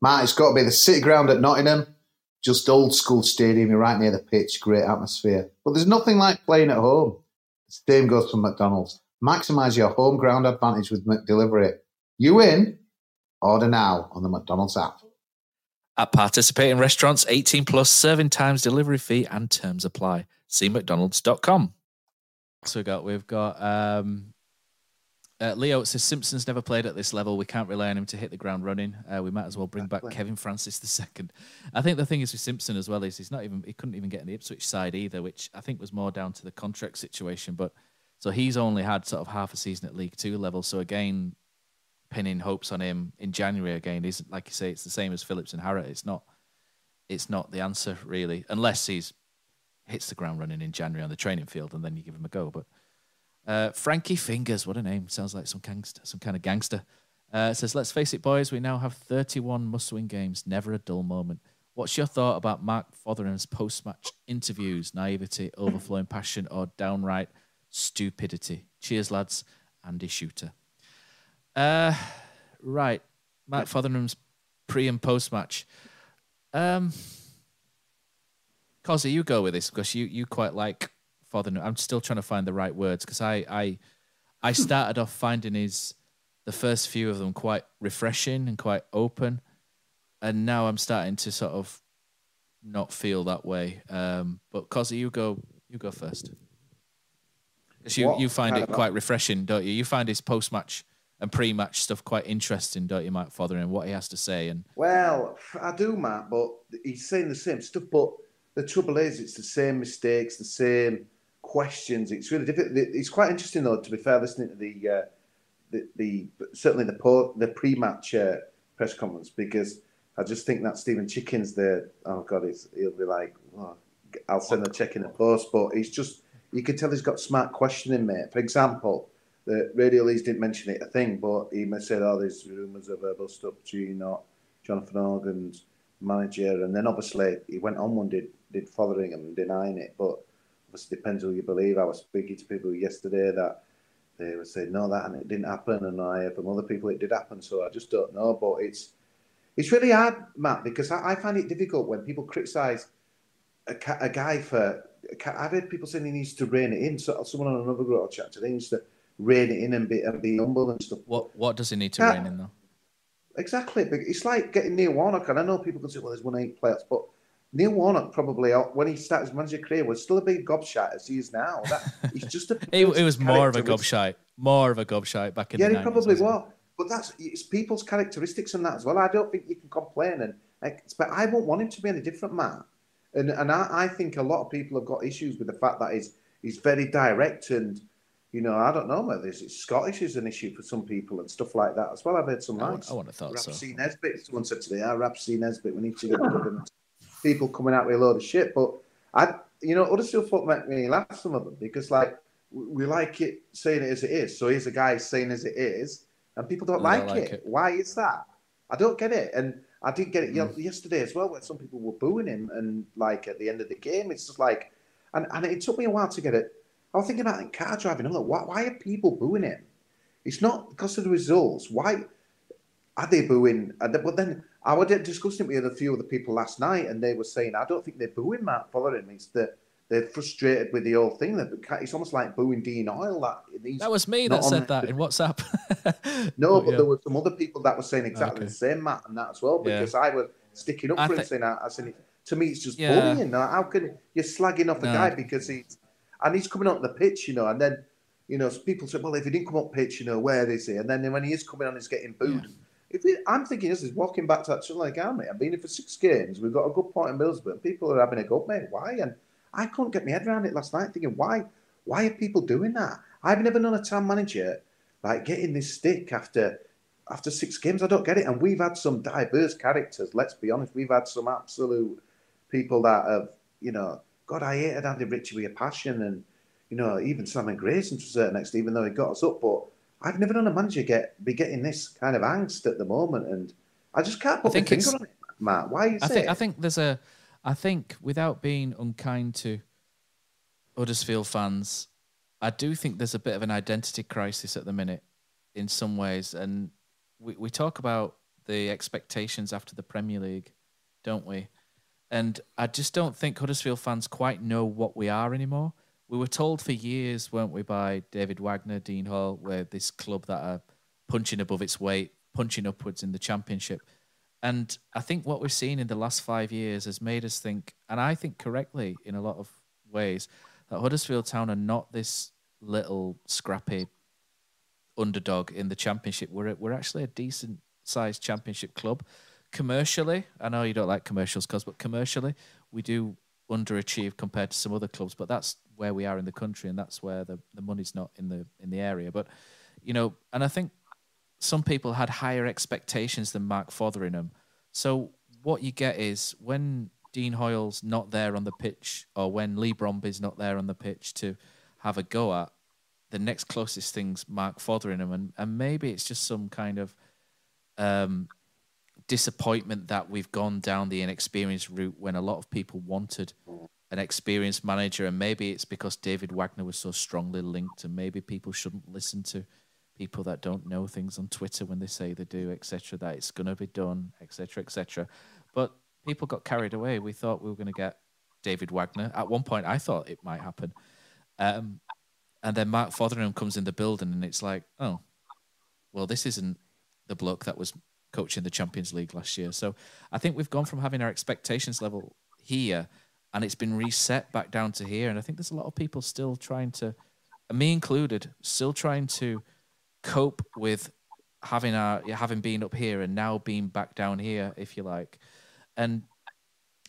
Matt, it's got to be the City Ground at Nottingham. Just old school stadium, you're right near the pitch, great atmosphere. But there's nothing like playing at home. The same goes for McDonald's. Maximise your home ground advantage with McDelivery. You in? Order now on the McDonald's app. At participating restaurants, eighteen plus, serving times, delivery fee and terms apply. See mcdonalds dot com. So we've got, we've got um... Uh, Leo says, Simpson's never played at this level. We can't rely on him to hit the ground running. Uh, we might as well bring back Kevin Francis the second. I think the thing is with Simpson as well is he's not even, he couldn't even get in the Ipswich side either, which I think was more down to the contract situation. But so he's only had sort of half a season at League Two level. So again, pinning hopes on him in January again isn't, like you say, it's the same as Phillips and Harrod. It's not, it's not the answer really, unless he's hits the ground running in January on the training field and then you give him a go. But Uh, Frankie Fingers, what a name. Sounds like some gangster, some kind of gangster. Uh, says, let's face it, boys, we now have thirty-one must-win games, never a dull moment. What's your thought about Mark Fotheringham's post-match interviews? Naivety, overflowing passion, or downright stupidity? Cheers, lads. Andy Shooter. Uh, right. Mark Fotheringham's pre- and post-match. Um, Cozzy, you go with this, because you, you quite like... Fotheringham. I'm still trying to find the right words because I, I I started off finding his the first few of them quite refreshing and quite open, and now I'm starting to sort of not feel that way. Um, but Cozzy, you go you go first. Because you, you find it quite refreshing, don't you? You find his post match and pre match stuff quite interesting, don't you, Mark Fotheringham? What he has to say and well, I do, Matt, but he's saying the same stuff. But the trouble is, it's the same mistakes, the same questions. It's really difficult. It's quite interesting, though, to be fair, listening to the uh, the, the certainly the po- the pre-match uh, press conference, because I just think that Stephen Chicken's there. Oh God, it's, he'll be like, oh, I'll send a check in the post, but it's just you can tell he's got smart questioning, mate. For example, the Radio Leeds didn't mention it a thing, but he said, "Oh, there's rumours of a bust up between Jonathan Hogg and manager." And then obviously he went on one did did Fotheringham and denying it, but obviously depends who you believe. I was speaking to people yesterday that they were saying no, that and it didn't happen, and I heard from other people it did happen. So I just don't know, but it's it's really hard, Matt, because I, I find it difficult when people criticise a, a guy for. I've heard people saying he needs to rein it in. So someone on another group I chat today needs to rein it in and be and be humble and stuff. What what does he need to yeah. rein in though? Exactly, it's like getting Neil Warnock, and I know people can say, "Well, there's won eight playoffs," but Neil Warnock probably, when he started his manager career, was still a big gobshite as he is now. That, he's just a he, he was more of a gobshite, more of a gobshite back in yeah, the nineties. Yeah, he probably was. It? But that's it's people's characteristics and that as well. I don't think you can complain, and but I won't want him to be any different, Matt. And and I, I think a lot of people have got issues with the fact that he's he's very direct and. You know, I don't know whether it's Scottish is an issue for some people and stuff like that as well. I've heard some lines. I wouldn't have thought Rapsy so. Rapsy Nesbitt, someone said today, "Ah, oh, Rapsy Nesbitt, we need to get rid of them." People coming out with a load of shit. But, I, you know, Huddersfield folk make me laugh, some of them, because, like, we like it saying it as it is. So here's a guy saying as it is, and people don't like, don't like it. it. Why is that? I don't get it. And I didn't get it mm. yesterday as well, where some people were booing him. And, like, at the end of the game, it's just like... And, and it took me a while to get it. I was thinking about in car driving. I'm like, why, why are people booing him? It's not because of the results. Why are they booing? But then I was discussing it with a few of the people last night, and they were saying, I don't think they're booing Mark Fotheringham. It's that they're frustrated with the whole thing. It's almost like booing Dean Oil. That, that was me that said that in WhatsApp. No, but, but yeah. there were some other people that were saying exactly okay. the same, Matt, and that as well, because yeah. I was sticking up I for him, saying, I, I said, to me, it's just yeah. bullying. How can you're slagging off no. a guy because he's... And he's coming on the pitch, you know, and then, you know, people say, well, if he didn't come up pitch, you know, where is he? And then when he is coming on, he's getting booed. Yeah. If he, I'm thinking, this is walking back to that something like, oh, mate, I've been here for six games. We've got a good point in Middlesbrough. People are having a go, mate. Why? And I couldn't get my head around it last night thinking, why Why are people doing that? I've never known a town manager, like, getting this stick after after six games. I don't get it. And we've had some diverse characters, let's be honest. We've had some absolute people that have, you know, God, I hated Andy Ritchie with a passion, and you know, even Simon Grayson to a certain extent, even though he got us up. But I've never known a manager get be getting this kind of angst at the moment, and I just can't put my finger on it, Matt. Why is I think, it? I think there's a, I think without being unkind to Huddersfield fans, I do think there's a bit of an identity crisis at the minute, in some ways, and we we talk about the expectations after the Premier League, don't we? And I just don't think Huddersfield fans quite know what we are anymore. We were told for years, weren't we, by David Wagner, Dean Hall, we're this club that are punching above its weight, punching upwards in the Championship. And I think what we've seen in the last five years has made us think, and I think correctly in a lot of ways, that Huddersfield Town are not this little scrappy underdog in the Championship. We're, we're actually a decent-sized Championship club. Commercially, I know you don't like commercials, cause but commercially, we do underachieve compared to some other clubs. But that's where we are in the country, and that's where the, the money's not in the in the area. But you know, and I think some people had higher expectations than Mark Fotheringham. So what you get is when Dean Hoyle's not there on the pitch, or when Lee Bromby's not there on the pitch to have a go at, the next closest thing's Mark Fotheringham, and and maybe it's just some kind of um. disappointment that we've gone down the inexperienced route when a lot of people wanted an experienced manager, and maybe it's because David Wagner was so strongly linked, and maybe people shouldn't listen to people that don't know things on Twitter when they say they do, et cetera, that it's going to be done, et cetera, et cetera. But people got carried away. We thought we were going to get David Wagner. At one point, I thought it might happen. Um, and then Mark Fotheringham comes in the building, and it's like, oh, well, this isn't the bloke that was coaching the Champions League last year. So I think we've gone from having our expectations level here, and it's been reset back down to here. And I think there's a lot of people still trying to, and me included, still trying to cope with having our having been up here and now being back down here, if you like. And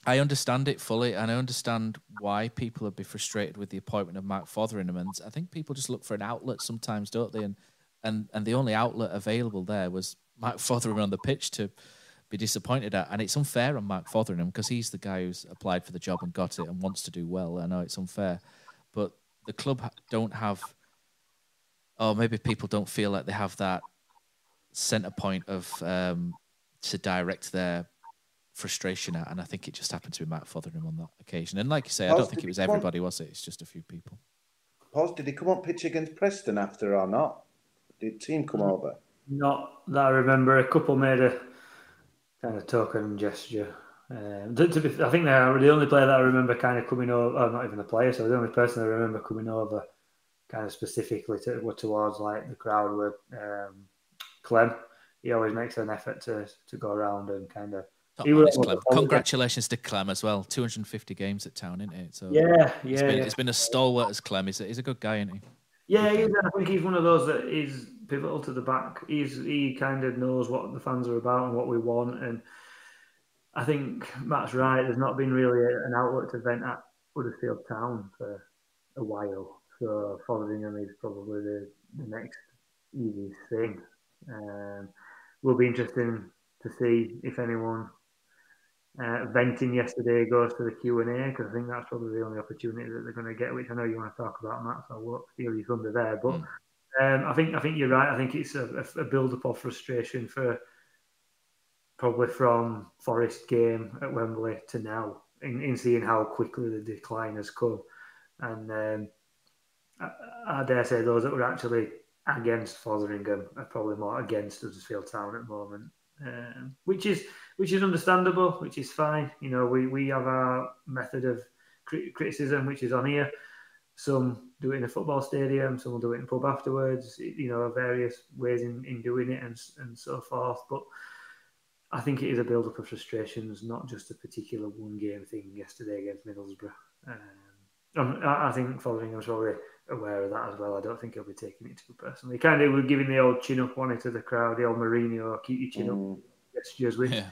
I understand it fully, and I understand why people would be frustrated with the appointment of Mark Fotheringham. And I think people just look for an outlet sometimes, don't they? And and and the only outlet available there was Mark Fotheringham on the pitch to be disappointed at. And it's unfair on Mark Fotheringham, because he's the guy who's applied for the job and got it and wants to do well. I know it's unfair, but the club don't have oh, maybe people don't feel like they have that center point of um, to direct their frustration at. And I think it just happened to be Mark Fotheringham on that occasion. And like you say, I don't Paz, think it was everybody, on, was it? It's just a few people. Paz, did he come on pitch against Preston after or not? Did the team come over? Not that I remember. A couple made a kind of token gesture. Um, to, to be, I think they're the only player that I remember kind of coming over, oh, not even the player, so the only person I remember coming over kind of specifically to, were towards like the crowd were um, Clem. He always makes an effort to to go around and kind of... He was, Clem. Congratulations to Clem as well. two hundred fifty games at Town, isn't it? So, yeah, yeah, it's been, yeah. It's been a stalwart as Clem. He's a, he's a good guy, isn't he? Yeah, he is. I think he's one of those that is pivotal to the back. He's, he kind of knows what the fans are about and what we want, and I think Matt's right. There's not been really an outlet to vent at Huddersfield Town for a while. So Fotheringham is probably the, the next easiest thing. Um, will be interesting to see if anyone uh, venting yesterday goes to the Q and A, because I think that's probably the only opportunity that they're going to get, which I know you want to talk about, Matt, so I won't steal your thunder there. But um, I think I think you're right. I think it's a, a build-up of frustration for... probably from Forest game at Wembley to now, in, in seeing how quickly the decline has come. And um, I, I dare say those that were actually against Fotheringham are probably more against Huddersfield Town at the moment, um, which is which is understandable, which is fine. You know, we, we have our method of crit- criticism, which is on here. Some do it in a football stadium, some will do it in a pub afterwards, you know, various ways in, in doing it and and so forth. But I think it is a build-up of frustrations, not just a particular one-game thing yesterday against Middlesbrough. Um, I, I think Fotheringham's probably aware of that as well. I don't think he'll be taking it too personally. He kind of was giving the old chin-up one into the crowd, the old Mourinho, keep your chin mm. up gestures, which yeah.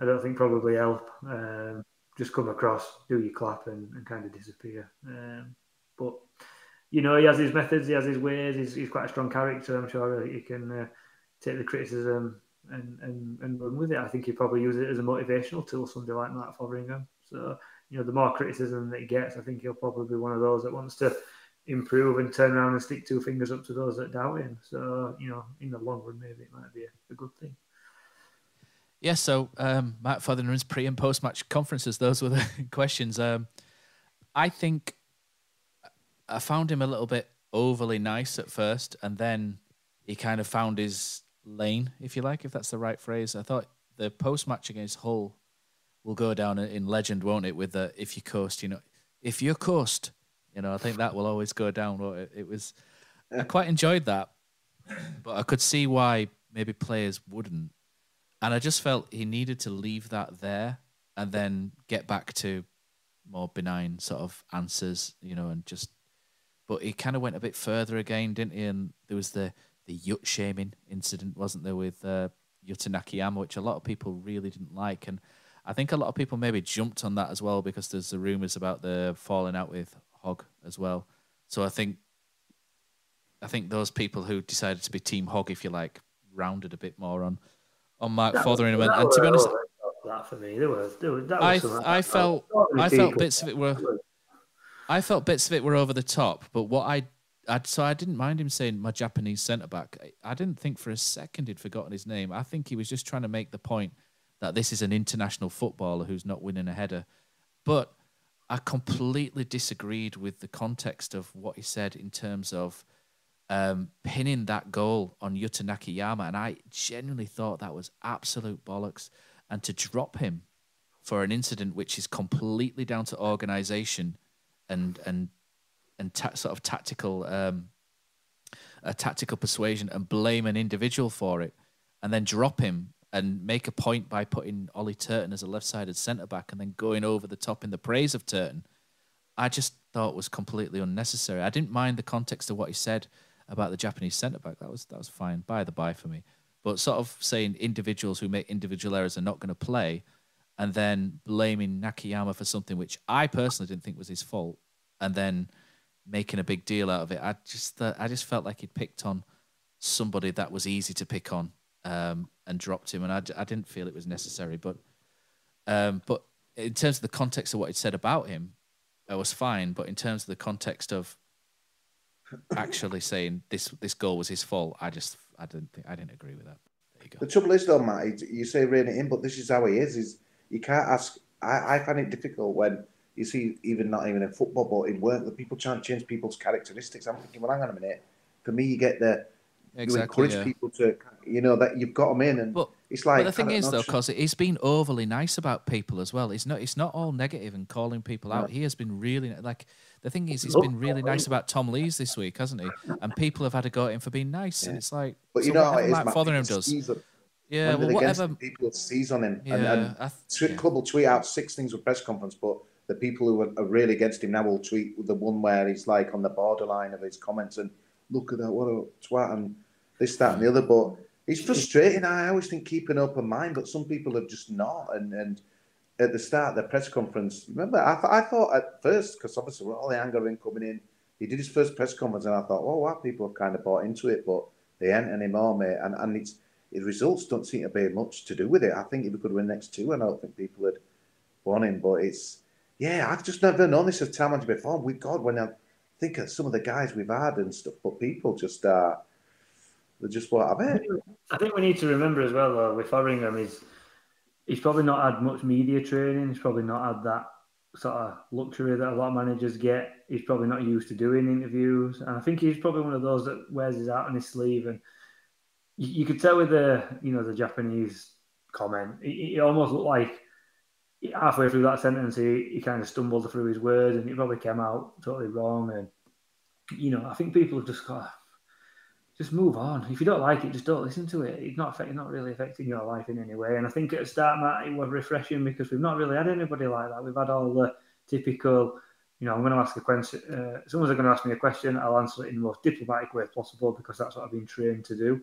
I don't think probably help. Um, just come across, do your clap and, and kind of disappear. Um, but, you know, he has his methods, he has his ways, he's, he's quite a strong character. I'm sure he can uh, take the criticism And, and, and run with it. I think he probably uses it as a motivational tool, somebody like Mark Fotheringham. So, you know, the more criticism that he gets, I think he'll probably be one of those that wants to improve and turn around and stick two fingers up to those that doubt him. So, you know, in the long run, maybe it might be a, a good thing. Yeah, so um, Mark Fotheringham's pre- and post-match conferences, those were the questions. Um, I think I found him a little bit overly nice at first, and then he kind of found his... lane, if you like, if that's the right phrase. I thought the post-match against Hull will go down in legend, won't it, with the if you coast, you know, if you're coast, you know, I think that will always go down, won't it? It was, I quite enjoyed that, but I could see why maybe players wouldn't. And I just felt he needed to leave that there and then get back to more benign sort of answers, you know, and just, but he kind of went a bit further again, didn't he? And there was the The Yut shaming incident, wasn't there, with uh, Yutanakiyama, which a lot of people really didn't like. And I think a lot of people maybe jumped on that as well, because there's the rumours about the falling out with Hogg as well. So I think I think those people who decided to be Team Hogg, if you like, rounded a bit more on, on Mark Fotheringham. And, and to be honest, that for me, there was, there was, that was I, I felt I felt bits of it were I felt bits of it were over the top, but what I I'd, so I didn't mind him saying my Japanese centre-back. I, I didn't think for a second he'd forgotten his name. I think he was just trying to make the point that this is an international footballer who's not winning a header. But I completely disagreed with the context of what he said in terms of um, pinning that goal on Yuta Nakayama. And I genuinely thought that was absolute bollocks. And to drop him for an incident which is completely down to organisation and and... and ta- sort of tactical um, a tactical persuasion, and blame an individual for it, and then drop him and make a point by putting Ollie Turton as a left-sided centre-back and then going over the top in the praise of Turton, I just thought was completely unnecessary. I didn't mind the context of what he said about the Japanese centre-back. That was, that was fine, by the by for me. But sort of saying individuals who make individual errors are not going to play, and then blaming Nakayama for something which I personally didn't think was his fault, and then... making a big deal out of it. I just uh, I just felt like he'd picked on somebody that was easy to pick on um, and dropped him, and I, d- I didn't feel it was necessary. But um, but in terms of the context of what he'd said about him, it was fine. But in terms of the context of actually saying this this goal was his fault, I just I didn't think I didn't agree with that. There you go. The trouble is though, Matt, you say rein it in, but this is how he is. Is you can't ask. I, I find it difficult when you see even not even in football, but in work, that people trying to change people's characteristics. I'm thinking, well, hang on a minute. For me, you get the exactly, you encourage yeah. people to, you know, that you've got them in, and but, it's like. But the thing is know, though, because he's been overly nice about people as well. It's not. It's not all negative and calling people out. Yeah. He has been really like. The thing is, he's been really nice about Tom Lees this week, hasn't he? And people have had a go at him for being nice, yeah. and it's like. But you so know, how it is, Mark Fotheringham does. Yeah, well, whatever people seize on him, yeah, and, and I th- yeah. club will tweet out six things with press conference, but the people who are, are really against him now will tweet the one where he's like on the borderline of his comments and look at that, what a twat, and this, that, and the other. But it's frustrating. I always think keep an open mind, but some people are just not. And and at the start of the press conference, remember, I, th- I thought at first, because obviously with all the anger in coming in, he did his first press conference, and I thought, oh wow, people have kind of bought into it, but they ain't anymore, mate, and and it's. His results don't seem to be much to do with it. I think if we could win next two, I don't think people had won him. But it's, yeah, I've just never known this of talent before. We God, when I think of some of the guys we've had and stuff, but people just are, uh, they're just what I bet. I think we need to remember as well, though, with Fotheringham, he's, he's probably not had much media training. He's probably not had that sort of luxury that a lot of managers get. He's probably not used to doing interviews. And I think he's probably one of those that wears his heart on his sleeve, and you could tell with the, you know, the Japanese comment, it, it almost looked like halfway through that sentence, he, he kind of stumbled through his words, and it probably came out totally wrong. And, you know, I think people have just got to just move on. If you don't like it, just don't listen to it. It's not affect, not really affecting your life in any way. And I think at the start, Matt, it was refreshing because we've not really had anybody like that. We've had all the typical, you know, I'm going to ask a question. Uh, someone's going to ask me a question. I'll answer it in the most diplomatic way possible because that's what I've been trained to do.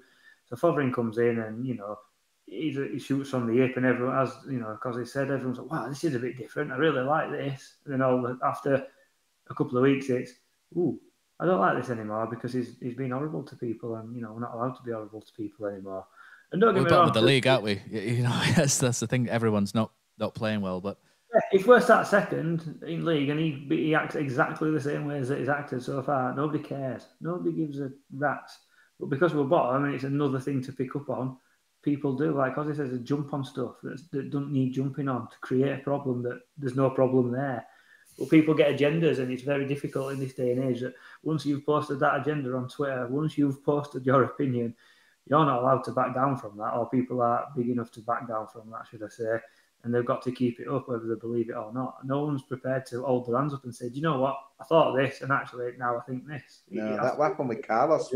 So Fotheringham comes in and, you know, he's, he shoots from the hip, and everyone has, you know, because he said, everyone's like, wow, this is a bit different. I really like this. And then all the, after a couple of weeks, it's, ooh, I don't like this anymore because he's he's been horrible to people, and, you know, we're not allowed to be horrible to people anymore. And don't get me wrong, we're bottom of the league, aren't we? You know, that's, that's the thing. Everyone's not, not playing well, but... Yeah, if we're start second in league and he, he acts exactly the same way as he's acted so far, nobody cares. Nobody gives a rat's. But because we're bottom, and it's another thing to pick up on, people do. Like Ozzy says, they jump on stuff that's, that don't need jumping on to create a problem that there's no problem there. But people get agendas, and it's very difficult in this day and age that once you've posted that agenda on Twitter, once you've posted your opinion, you're not allowed to back down from that, or people aren't big enough to back down from that, should I say. And they've got to keep it up, whether they believe it or not. No one's prepared to hold their hands up and say, do you know what? I thought this, and actually now I think this. No, yeah, that happened with Carlos.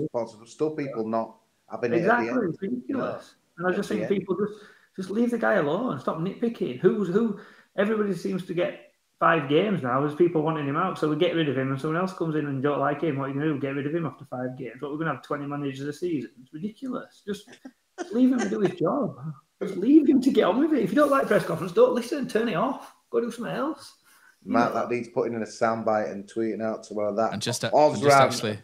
Still people not having exactly, it at the end. Exactly, ridiculous. You know, and I just think people just, just leave the guy alone. Stop nitpicking. Who's who? Everybody seems to get five games now. There's people wanting him out, so we get rid of him, and someone else comes in and don't like him. What are you going to do? Get rid of him after five games. But we're going to have twenty managers a season. It's ridiculous. Just leave him to do his job. Just leave him to get on with it. If you don't like press conference, don't listen. Turn it off. Go do something else. Matt, that needs putting in a soundbite and tweeting out to all that. And just, a, and just actually,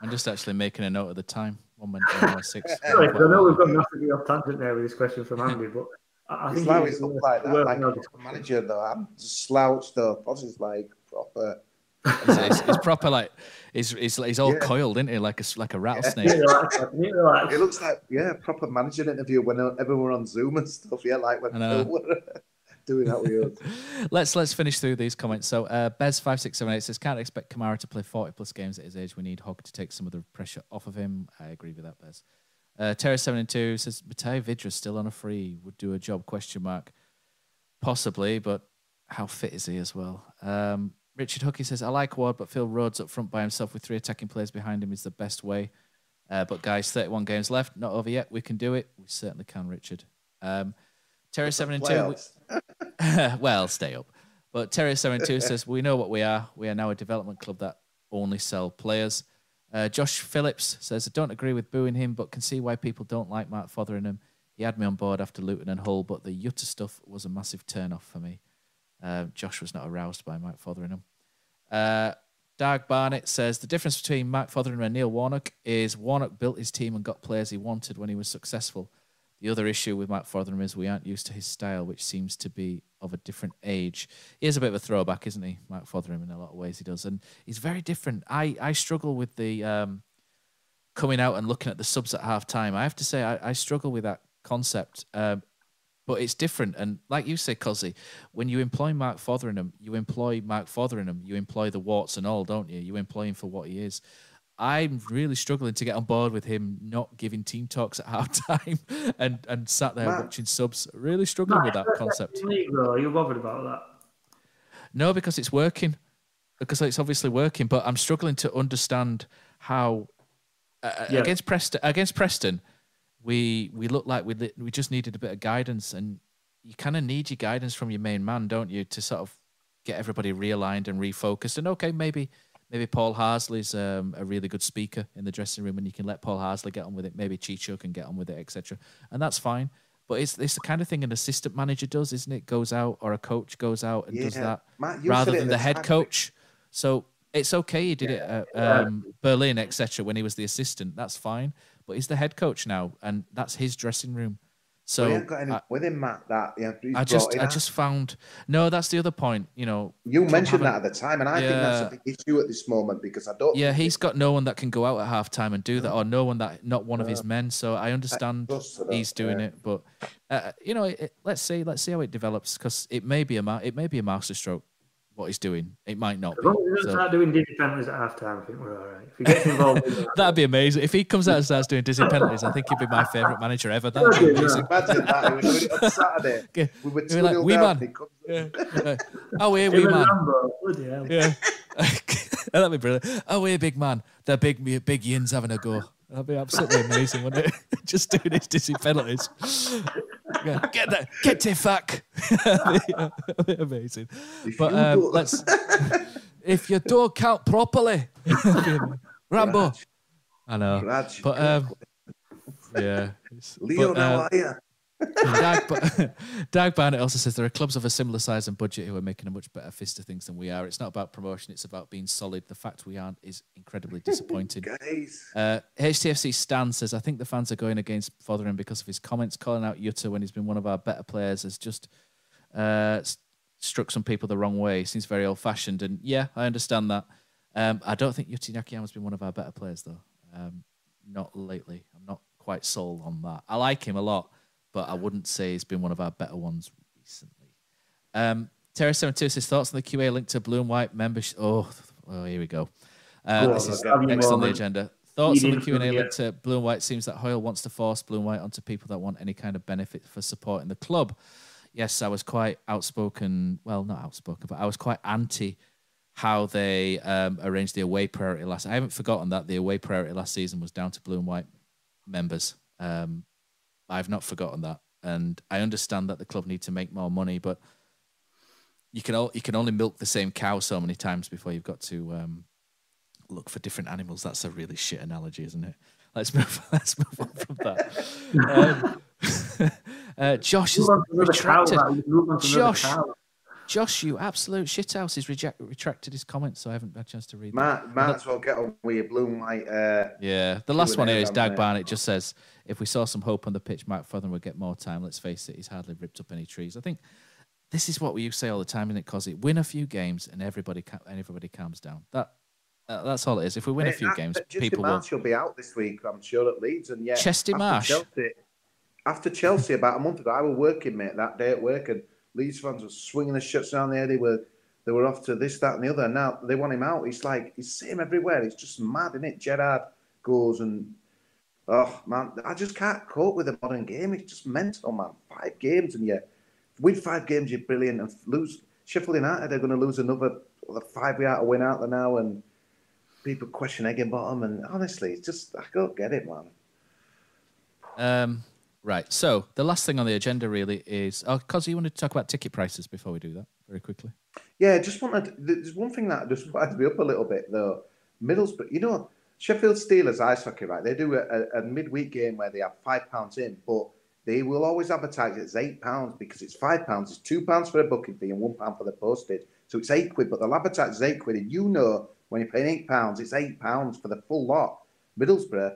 I'm just actually making a note of the time. One minute, one minute six. Sorry, well, I know we've got nothing off tangent there with this question from Andy, but I, I think it's not like that. Like a manager though, I'm just slouched up. Boss is like proper. It's, it's, it's proper like he's he's, he's all yeah. coiled, isn't he? Like a like a rattlesnake. Yeah. It looks like yeah, proper manager interview when everyone on Zoom and stuff. Yeah, like when people were doing that with us. Let's let's finish through these comments. So uh, Bez five six seven eight says, can't expect Kamara to play forty plus games at his age. We need Hogg to take some of the pressure off of him. I agree with that, Bez. Uh, Terra seven and two says Mateo Vidra still on a free would do a job question mark possibly, but how fit is he as well? Um, Richard Hookie says, I like Ward, but Phil Rhodes up front by himself with three attacking players behind him is the best way. Uh, but guys, thirty-one games left. Not over yet. We can do it. We certainly can, Richard. Um, Terry seven and two. We... well, stay up. But Terry seven and two says, we know what we are. We are now a development club that only sell players. Uh, Josh Phillips says, I don't agree with booing him, but can see why people don't like Mark Fotheringham. He had me on board after Luton and Hull, but the Yuta stuff was a massive turn-off for me. Uh, Josh was not aroused by Mark Fotheringham. Uh, Dag Barnett says, the difference between Mark Fotheringham and Neil Warnock is Warnock built his team and got players he wanted when he was successful. The other issue with Mark Fotheringham is we aren't used to his style, which seems to be of a different age. He is a bit of a throwback, isn't he, Mark Fotheringham, in a lot of ways he does. And he's very different. I, I struggle with the um, coming out and looking at the subs at half-time. I have to say I, I struggle with that concept. Um, but it's different. And like you say, Cozzy, when you employ Mark Fotheringham, you employ Mark Fotheringham, you employ the warts and all, don't you? You employ him for what he is. I'm really struggling to get on board with him not giving team talks at half-time and, and sat there Matt, watching subs. Really struggling Matt, with that concept. League, though. Are you bothered about that? No, because it's working. Because it's obviously working, but I'm struggling to understand how... Uh, yeah. Against Preston, against Preston we, we looked like we, we just needed a bit of guidance, and you kind of need your guidance from your main man, don't you, to sort of get everybody realigned and refocused. And, okay, maybe... Maybe Paul Harsley's um, a really good speaker in the dressing room, and you can let Paul Harsley get on with it. Maybe Chicho can get on with it, et cetera. And that's fine. But it's, it's the kind of thing an assistant manager does, isn't it? Goes out, or a coach goes out and yeah. does that, Matt, rather than the, the head coach. So it's okay. He did yeah. it at um, yeah. Berlin, et cetera, when he was the assistant. That's fine. But he's the head coach now, and that's his dressing room. So well, got I, with him, Matt, that yeah, I just I that. just found no. That's the other point, you know. You mentioned that at the time, and I yeah, think that's a big issue at this moment because I don't. Yeah, he's got no one that can go out at half time and do that, or no one that not one yeah. of his men. So I understand he's doing yeah. it, but uh, you know, it, let's see, let's see how it develops because it may be a it may be a masterstroke what he's doing. It might not. As long as we start doing dizzy penalties at half time, I think we're all right. If he gets involved, that, that'd be amazing. If he comes out and starts doing dizzy penalties, I think he'd be my favourite manager ever. That would be amazing. Imagine that. It was on Saturday. Yeah. We were two like, we man. Yeah. Like, oh, here, we man. Lambo, yeah. That'd be brilliant. Oh, here, big man. The big, big yin's having a go. That'd be absolutely amazing, wouldn't it? Just doing his dizzy penalties. Yeah. Get that, get to fuck. That'd be amazing. If but um, let's. If you don't count properly, Rambo. Raj. I know. Raj. But um, yeah. Leo, but, how um, are you? Dag, Dag Barnett also says there are clubs of a similar size and budget who are making a much better fist of things than we are. It's not about promotion, it's about being solid. The fact we aren't is incredibly disappointing. Guys. Uh, H T F C Stan says, I think the fans are going against Fotheringham because of his comments. Calling out Yuta when he's been one of our better players has just uh, struck some people the wrong way. Seems very old-fashioned. And yeah, I understand that. Um, I don't think Yuta Nakayama's been one of our better players, though. Um, not lately. I'm not quite sold on that. I like him a lot. But I wouldn't say he's been one of our better ones recently. Um, Terry seventy-two says, thoughts on the Q A linked to blue and white membership. Oh, oh, here we go. Uh, oh, this is next on the agenda. Thoughts on the Q A linked to blue and white. Seems that Hoyle wants to force blue and white onto people that want any kind of benefit for supporting the club. Yes, I was quite outspoken. Well, not outspoken, but I was quite anti how they um, arranged the away priority last. I haven't forgotten that the away priority last season was down to blue and white members. Um, I've not forgotten that, and I understand that the club need to make more money, but you can all, you can only milk the same cow so many times before you've got to um, look for different animals. That's a really shit analogy, isn't it? Let's move. Let's move on from that. um, uh, Josh is retracted. Josh, Josh, you absolute shithouse has reject, retracted his comments, so I haven't had a chance to read. Matt, that. Might as well get on with your blue and white. Uh, yeah, the last one here is Dag Barnett. Just says, if we saw some hope on the pitch, Mark Fotheringham would get more time. Let's face it, he's hardly ripped up any trees. I think this is what we say all the time, isn't it, Cozzy? Win a few games and everybody and everybody calms down. That uh, that's all it is. If we win I mean, a few after, games, Justin people Marsh will be out this week, I'm sure, at Leeds, and yeah, Chesty after Marsh. Chelsea, after Chelsea, about a month ago, I was working, mate, that day at work, and Leeds fans were swinging the shirts down there. They were, they were off to this, that, and the other. And now they want him out. It's like you see him everywhere. It's just mad, isn't it? Gerrard goes and oh man, I just can't cope with the modern game. It's just mental, man. Five games and yeah, win five games, you're brilliant. And lose Sheffield United, they're going to lose another five. We are to win out there now, and people question Eggenbottom. And honestly, it's just I don't get it, man. Um. Right, so the last thing on the agenda really is... Oh, Cozzy, you want to talk about ticket prices before we do that, very quickly? Yeah, I just wanted... There's one thing that just winds me up a little bit, though. Middlesbrough, you know, Sheffield Steelers ice hockey, right? They do a, a midweek game where they have five pounds in, but they will always advertise it's eight pounds because it's five pounds. It's two pounds for a booking fee and one pound for the postage. So it's eight quid, but they'll advertise it's eight quid. And you know, when you're paying eight pounds, it's eight pounds for the full lot. Middlesbrough...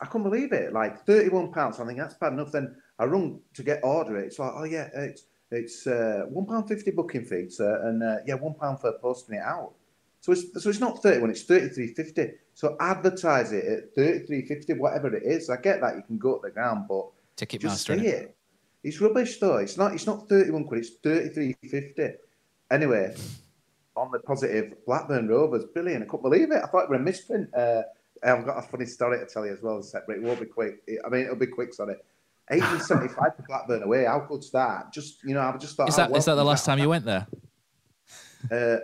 I couldn't believe it. Like thirty-one pounds, I think that's bad enough. Then I rung to get order it. It's like, oh yeah, it's it's uh, one pound fifty booking fee, sir, and uh, yeah, one pound for posting it out. So it's so it's not thirty one, it's thirty three fifty. So advertise it at thirty three fifty, whatever it is. I get that you can go to the ground, but just say it. It's rubbish though. It's not it's not thirty one quid, it's thirty three fifty. Anyway, on the positive, Blackburn Rovers, brilliant. I couldn't believe it. I thought it were a misprint. Uh, I've got a funny story to tell you as well, but it won't be quick. I mean, it'll be quick, sorry. eighteen seventy-five for Blackburn away. How good's that? Just, you know, I just thought... Is that, oh, well, is that the last time you went there? Uh,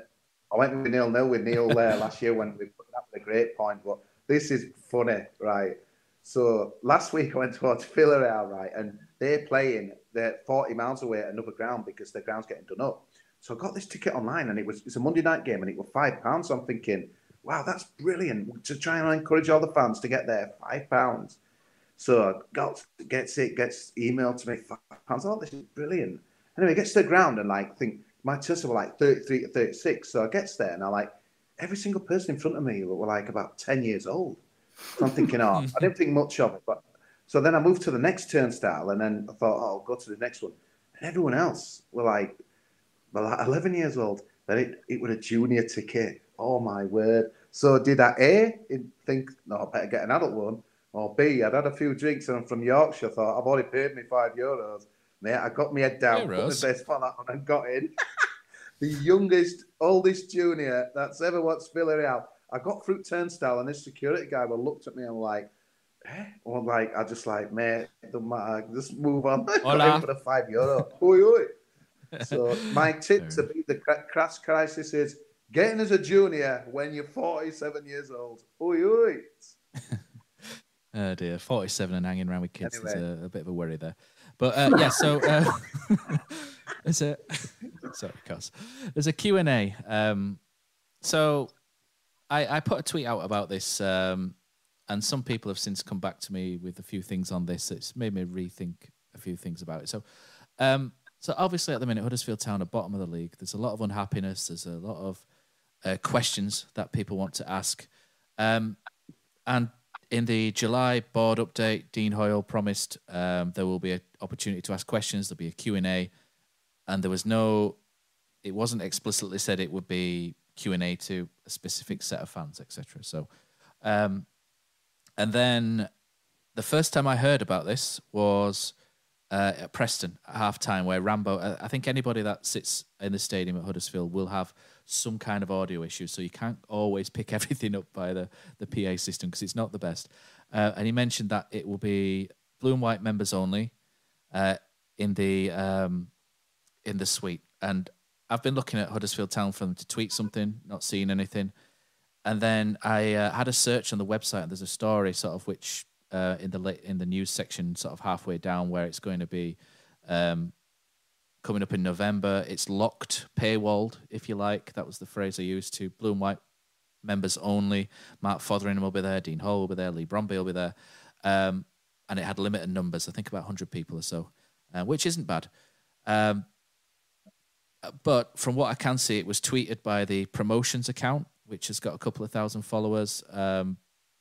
I went with Neil Nil with Neil there last year when we put that with a great point, but this is funny, right? So last week I went to Villarreal, right, and they're playing, they're forty miles away at another ground because their ground's getting done up. So I got this ticket online, and it was it's a Monday night game, and it was five pounds. So I'm thinking, wow, that's brilliant. To try and encourage all the fans to get there, five pounds. So I got gets it, gets emailed to me, five pounds. Oh, this is brilliant. Anyway, it gets to the ground, and like, think my Tesla were like thirty-three to thirty-six. So I gets there, and I like, every single person in front of me were like about ten years old. So I'm thinking, oh, I didn't think much of it. But so then I moved to the next turnstile, and then I thought, oh, I'll go to the next one. And everyone else were like, Well, like eleven years old, then it, it was a junior ticket. Oh, my word. So did I, A, think, no, I better get an adult one, or B, I'd had a few drinks and I'm from Yorkshire, thought, I've already paid me five euros. Mate, I got my head down, Euros. Put my best fan on and got in. The youngest, oldest junior that's ever watched Villarreal. I got through turnstile, and this security guy well, looked at me and like, eh? Or like, I just like, mate, it doesn't matter, just move on. Got in for the five euro. Oi, oi. So my tip to beat the crash crisis is getting as a junior when you're forty-seven years old. Oi, oi. Oh, dear. forty-seven and hanging around with kids anyway. is a, a bit of a worry there. But, uh, yeah, so uh, there's a... Sorry, cos. There's a Q and A. Um, so I, I put a tweet out about this, um, and some people have since come back to me with a few things on this. It's made me rethink a few things about it. So... Um, So obviously at the minute, Huddersfield Town are bottom of the league. There's a lot of unhappiness. There's a lot of uh, questions that people want to ask. Um, and in the July board update, Dean Hoyle promised um, there will be an opportunity to ask questions. There'll be a Q and A. And there was no... It wasn't explicitly said it would be Q and A to a specific set of fans, et cetera. So, um, and then the first time I heard about this was... Uh, at Preston at half-time, where Rambo... I think anybody that sits in the stadium at Huddersfield will have some kind of audio issue, so you can't always pick everything up by the, the P A system because it's not the best. Uh, and he mentioned that it will be blue and white members only uh, in the um, in the suite. And I've been looking at Huddersfield Town for them to tweet something, not seeing anything. And then I uh, had a search on the website, and there's a story sort of which... Uh, in the late, in the news section, sort of halfway down, where it's going to be um, coming up in November. It's locked, paywalled, if you like. That was the phrase I used to. Blue and white members only. Mark Fotheringham will be there. Dean Hole will be there. Lee Bromby will be there. Um, and it had limited numbers. I think about one hundred people or so, uh, which isn't bad. Um, but from what I can see, it was tweeted by the promotions account, which has got a couple of thousand followers. Um,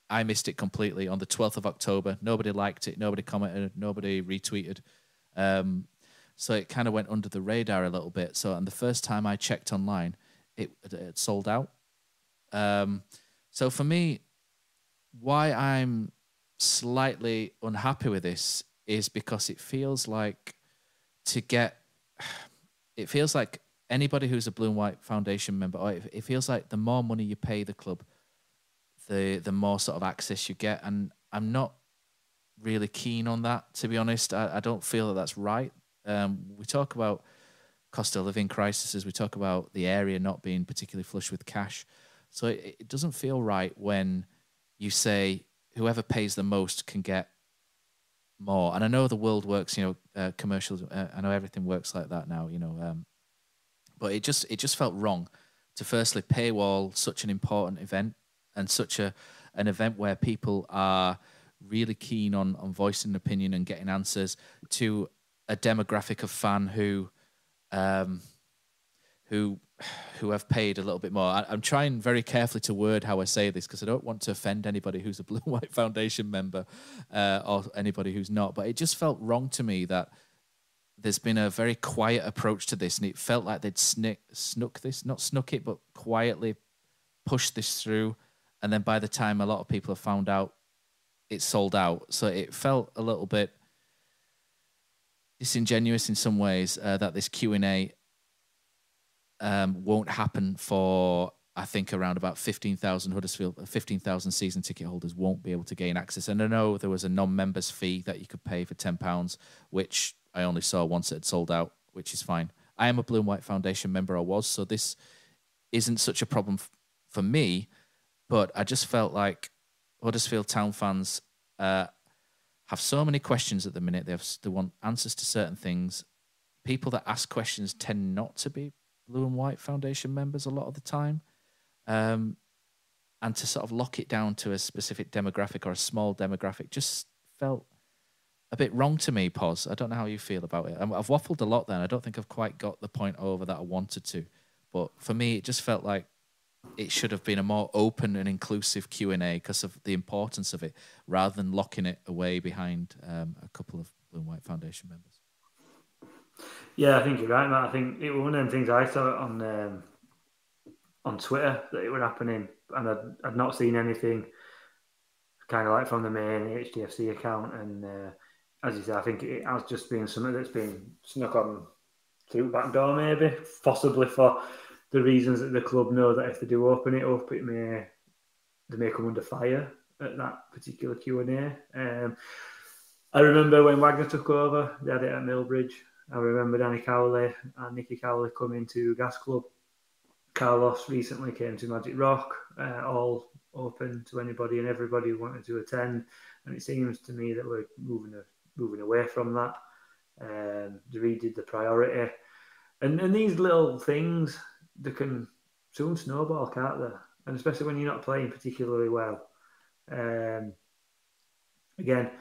I missed it completely on the twelfth of October. Nobody liked it. Nobody commented. Nobody retweeted. Um, so it kind of went under the radar a little bit. So, and the first time I checked online, it, it sold out. Um, so for me, why I'm slightly unhappy with this is because it feels like to get, it feels like anybody who's a Blue and White Foundation member, or it, it feels like the more money you pay the club, the the more sort of access you get. And I'm not really keen on that, to be honest. I, I don't feel that that's right. Um, we talk about cost of living crises. We talk about the area not being particularly flush with cash. So it, it doesn't feel right when you say whoever pays the most can get more. And I know the world works, you know, uh, commercials. Uh, I know everything works like that now, you know. Um, but it just it just felt wrong to firstly paywall such an important event, and such a an event where people are really keen on, on voicing an opinion and getting answers to a demographic of fan who um, who who have paid a little bit more. I, I'm trying very carefully to word how I say this because I don't want to offend anybody who's a Blue and White Foundation member uh, or anybody who's not. But it just felt wrong to me that there's been a very quiet approach to this, and it felt like they'd snick, snuck this, not snuck it, but quietly pushed this through. And then by the time a lot of people have found out, it's sold out. So it felt a little bit disingenuous in some ways uh, that this Q and A um, won't happen for, I think, around about fifteen thousand Huddersfield, fifteen thousand season ticket holders won't be able to gain access. And I know there was a non-members fee that you could pay for ten pounds, which I only saw once it had sold out, which is fine. I am a Blue and White Foundation member, I was, so this isn't such a problem for me, but I just felt like Huddersfield Town fans uh, have so many questions at the minute. They, have, they want answers to certain things. People that ask questions tend not to be Blue and White Foundation members a lot of the time. Um, and to sort of lock it down to a specific demographic or a small demographic just felt a bit wrong to me, Poz. I don't know how you feel about it. I've waffled a lot then. I don't think I've quite got the point over that I wanted to. But for me, it just felt like it should have been a more open and inclusive Q and A because of the importance of it, rather than locking it away behind um, a couple of Blue and White Foundation members. Yeah, I think you're right, Matt. I think it was one of the things I saw on um, on Twitter that it was happening, and I'd, I'd not seen anything kind of like from the main H D F C account. And uh, as you say, I think it has just been something that's been snuck on through the back door, maybe, possibly for the reasons that the club know that if they do open it up, it may they may come under fire at that particular Q and A. Um, I remember when Wagner took over, they had it at Millbridge. I remember Danny Cowley and Nicky Cowley coming to Gas Club. Carlos recently came to Magic Rock, uh, all open to anybody and everybody who wanted to attend. And it seems to me that we're moving a, moving away from that. Um, they redid the priority. And, and these little things, they can soon snowball, can't they? And especially when you're not playing particularly well. Um, again,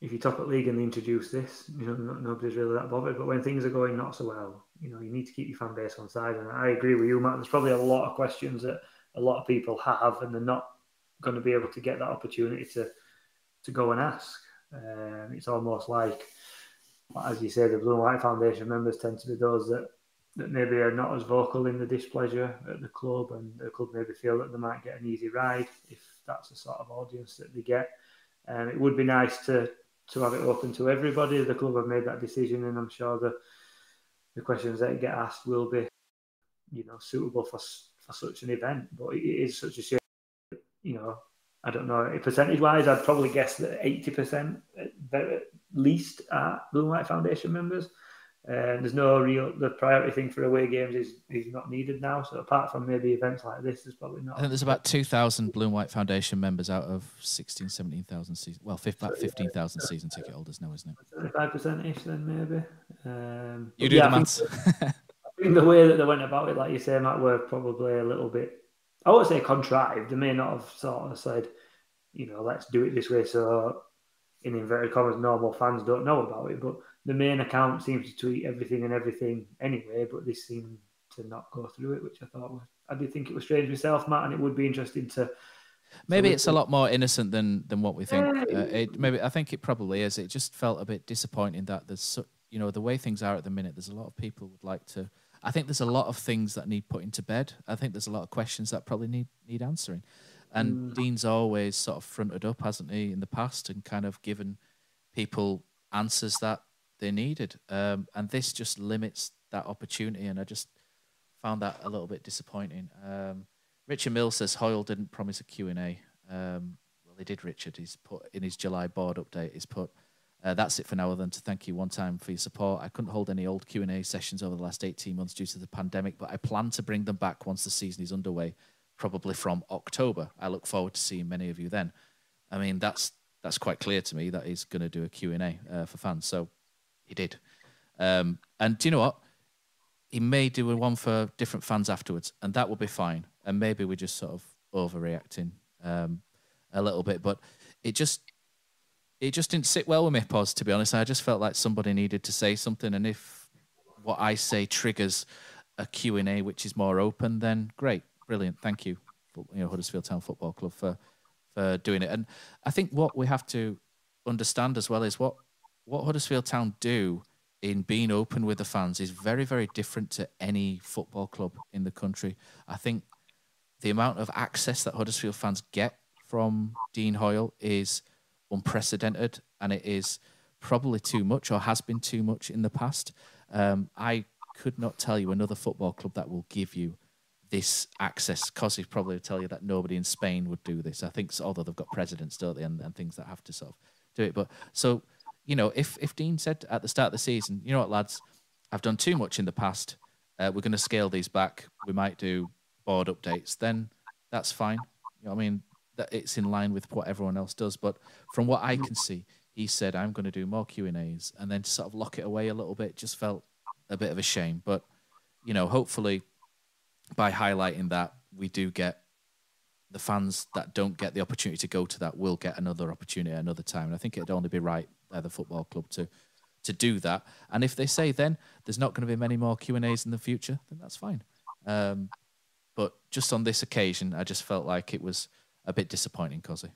if you top at league and they introduce this, you know, nobody's really that bothered. But when things are going not so well, you know, you need to keep your fan base on side. And I agree with you, Matt. There's probably a lot of questions that a lot of people have, and they're not going to be able to get that opportunity to to go and ask. Um, it's almost like, as you say, the Blue and White Foundation members tend to be those that that maybe are not as vocal in the displeasure at the club, and the club maybe feel that they might get an easy ride if that's the sort of audience that they get. Um, it would be nice to to have it open to everybody. The club have made that decision, and I'm sure the the questions that get asked will be, you know, suitable for for such an event. But it is such a shame, you know. I don't know, percentage-wise, I'd probably guess that eighty percent at least are Blue and White Foundation members. Um, there's no real, the priority thing for away games is, is not needed now. So apart from maybe events like this, there's probably not. I think there's about two thousand Blue and White Foundation members out of sixteen, seventeen thousand season, well, about fifteen thousand season ticket holders now, isn't it? seventy-five percent-ish then maybe. Um, you do yeah, the maths. I think, I think the way that they went about it, like you say, Matt, were probably a little bit, I won't say contrived. They may not have sort of said, you know, let's do it this way so, in inverted commas, normal fans don't know about it, but the main account seems to tweet everything and everything anyway, but they seem to not go through it, which I thought was... I did think it was strange myself, Matt, and it would be interesting to... Maybe to it's a lot more innocent than than what we think. Yeah. Uh, it, maybe I think it probably is. It just felt a bit disappointing that there's... So, you know, the way things are at the minute, there's a lot of people would like to... I think there's a lot of things that need putting to bed. I think there's a lot of questions that probably need, need answering. And mm. Dean's always sort of fronted up, hasn't he, in the past, and kind of given people answers that they needed, um, and this just limits that opportunity, and I just found that a little bit disappointing. Um, Richard Mill says Hoyle didn't promise a Q and A. Um, well, he did, Richard. He's put in his July board update. He's put uh, that's it for now. Then to thank you one time for your support. I couldn't hold any old Q and A sessions over the last eighteen months due to the pandemic, but I plan to bring them back once the season is underway, probably from October. I look forward to seeing many of you then. I mean, that's that's quite clear to me that he's going to do a Q and A uh, for fans. So. He did. Um, and do you know what? He may do one for different fans afterwards, and that will be fine. And maybe we're just sort of overreacting um, a little bit. But it just it just didn't sit well with me, Poz, to be honest. I just felt like somebody needed to say something. And if what I say triggers a Q and A which is more open, then great, brilliant, thank you, you know, Huddersfield Town Football Club for for doing it. And I think what we have to understand as well is what what Huddersfield Town do in being open with the fans is very, very different to any football club in the country. I think the amount of access that Huddersfield fans get from Dean Hoyle is unprecedented, and it is probably too much, or has been too much in the past. Um, I could not tell you another football club that will give you this access. Cosy probably would tell you that nobody in Spain would do this. I think, although they've got presidents, don't they, and, and things that have to sort of do it. But so, you know, if, if Dean said at the start of the season, you know what, lads, I've done too much in the past. Uh, we're going to scale these back. We might do board updates. Then that's fine. You know what I mean? That it's in line with what everyone else does. But from what I can see, he said, I'm going to do more Q and A's, and then to sort of lock it away a little bit just felt a bit of a shame. But, you know, hopefully by highlighting that, we do get the fans that don't get the opportunity to go to that will get another opportunity another time. And I think it'd only be right, they're the football club, to to do that. And if they say then there's not going to be many more Q and A's in the future, then that's fine. Um, but just on this occasion, I just felt like it was a bit disappointing, Cosy.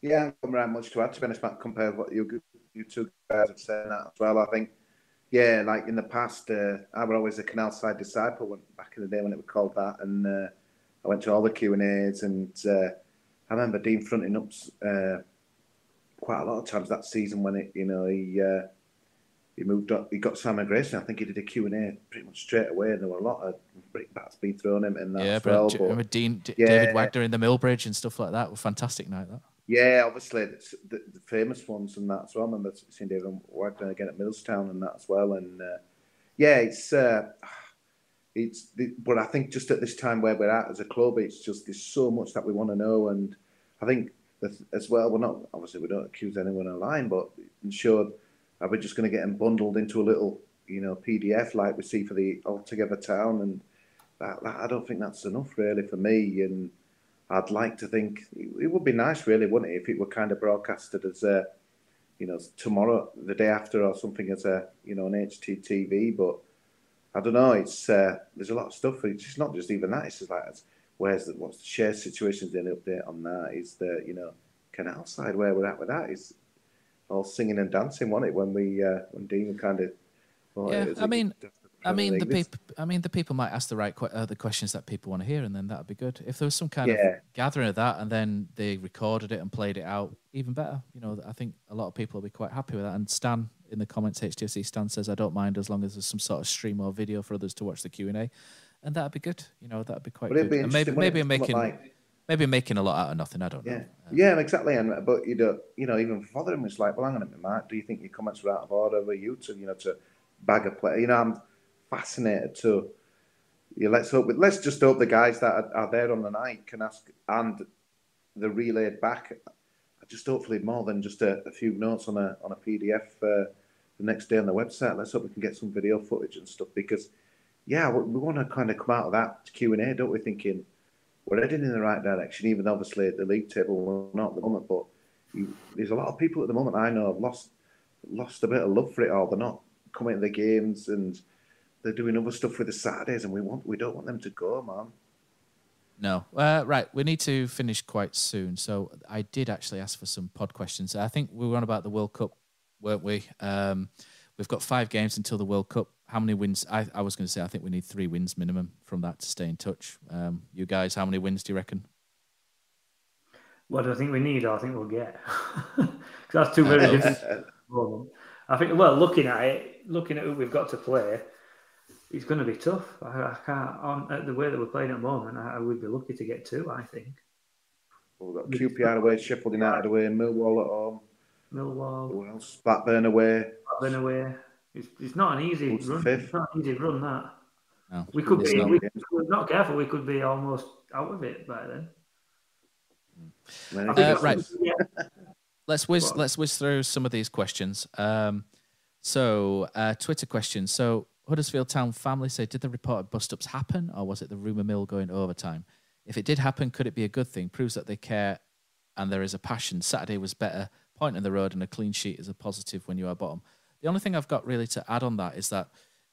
Yeah, I don't have much to add, to be honest, Matt, compared to what you, you two guys have said that as well. I think, yeah, like in the past, uh, I was always a Canal Side disciple when, back in the day when it was called that, and uh, I went to all the Q and A's, and uh, I remember Dean fronting up uh, quite a lot of times that season when it, you know, he uh, he moved up, he got Simon Grayson. I think he did a Q and A pretty much straight away, and there were a lot of brickbats being thrown at him and that yeah, as well. But, but, remember Dean, D yeah, David Wagner in the Millbridge and stuff like that? It was a fantastic night, that. Yeah, obviously the, the, the famous ones and that as well. I remember seeing David Wagner again at Middlestown and that as well. And uh, yeah, it's uh, it's. The, but I think just at this time where we're at as a club, it's just there's so much that we want to know, and I think. As well, we're not obviously we don't accuse anyone online, but sure, are we just going to get them bundled into a little, you know, P D F like we see for the Altogether Town? And that, that, I don't think that's enough really for me. And I'd like to think it, it would be nice, really, wouldn't it, if it were kind of broadcasted as a, you know, tomorrow, the day after, or something as a, you know, an H T T V. But I don't know. It's uh, there's a lot of stuff. It's just not just even that. It's just like. It's, Where's the, what's the share situations? The update on that is the, you know, Canal Side where we're at with that is all singing and dancing, wasn't it? When we uh, when Dean kind of, well, yeah, I mean, I mean the people, I mean the people might ask the right que uh, the questions that people want to hear, and then that'd be good. If there was some kind yeah. of gathering of that, and then they recorded it and played it out, even better. You know, I think a lot of people will be quite happy with that. And Stan in the comments, H T F C Stan says, I don't mind as long as there's some sort of stream or video for others to watch the Q and A. And that'd be good, you know. That'd be quite good. Be and maybe maybe I'm making like, maybe making a lot out of nothing. I don't yeah. know. Um, yeah, exactly. And but you know, you know, even Fotheringham was like, "Well, hang on a minute, Mark. Do you think your comments were out of order? Were you to, you know, to bag a player? You know, I'm fascinated to. Yeah, let's hope. Let's just hope the guys that are, are there on the night can ask, and the relayed back. Just hopefully more than just a, a few notes on a on a P D F uh, the next day on the website. Let's hope we can get some video footage and stuff because. Yeah, we want to kind of come out of that Q and A, don't we, thinking we're heading in the right direction, even obviously at the league table, we're not at the moment, but you, there's a lot of people at the moment I know have lost, lost a bit of love for it all. They're not coming to the games and they're doing other stuff with the Saturdays and we want we don't want them to go, man. No. Uh, right, we need to finish quite soon. So I did actually ask for some pod questions. I think we were on about the World Cup, weren't we? Um, we've got five games until the World Cup. How many wins? I, I was going to say, I think we need three wins minimum from that to stay in touch. Um, you guys, how many wins do you reckon? What do I think we need? I think we'll get. Because that's two very different. I think, well, looking at it, looking at who we've got to play, it's going to be tough. I, I can't, on, at the way that we're playing at the moment, I, I would be lucky to get two, I think. Well, we've got Q P R away, Sheffield United away, Millwall at home. Millwall. Who else? Blackburn away. Blackburn away. It's, it's not an easy run. It's not an easy run that. No, we could be, we, if we're not careful, we could be almost out of it by then. Uh, right. let's whiz what? let's whiz through some of these questions. Um, so uh, Twitter questions. So Huddersfield Town family say, did the reported bust ups happen, or was it the rumour mill going overtime? If it did happen, could it be a good thing? Proves that they care and there is a passion. Saturday was better. Point in the road and a clean sheet is a positive when you are bottom. The only thing I've got really to add on that is that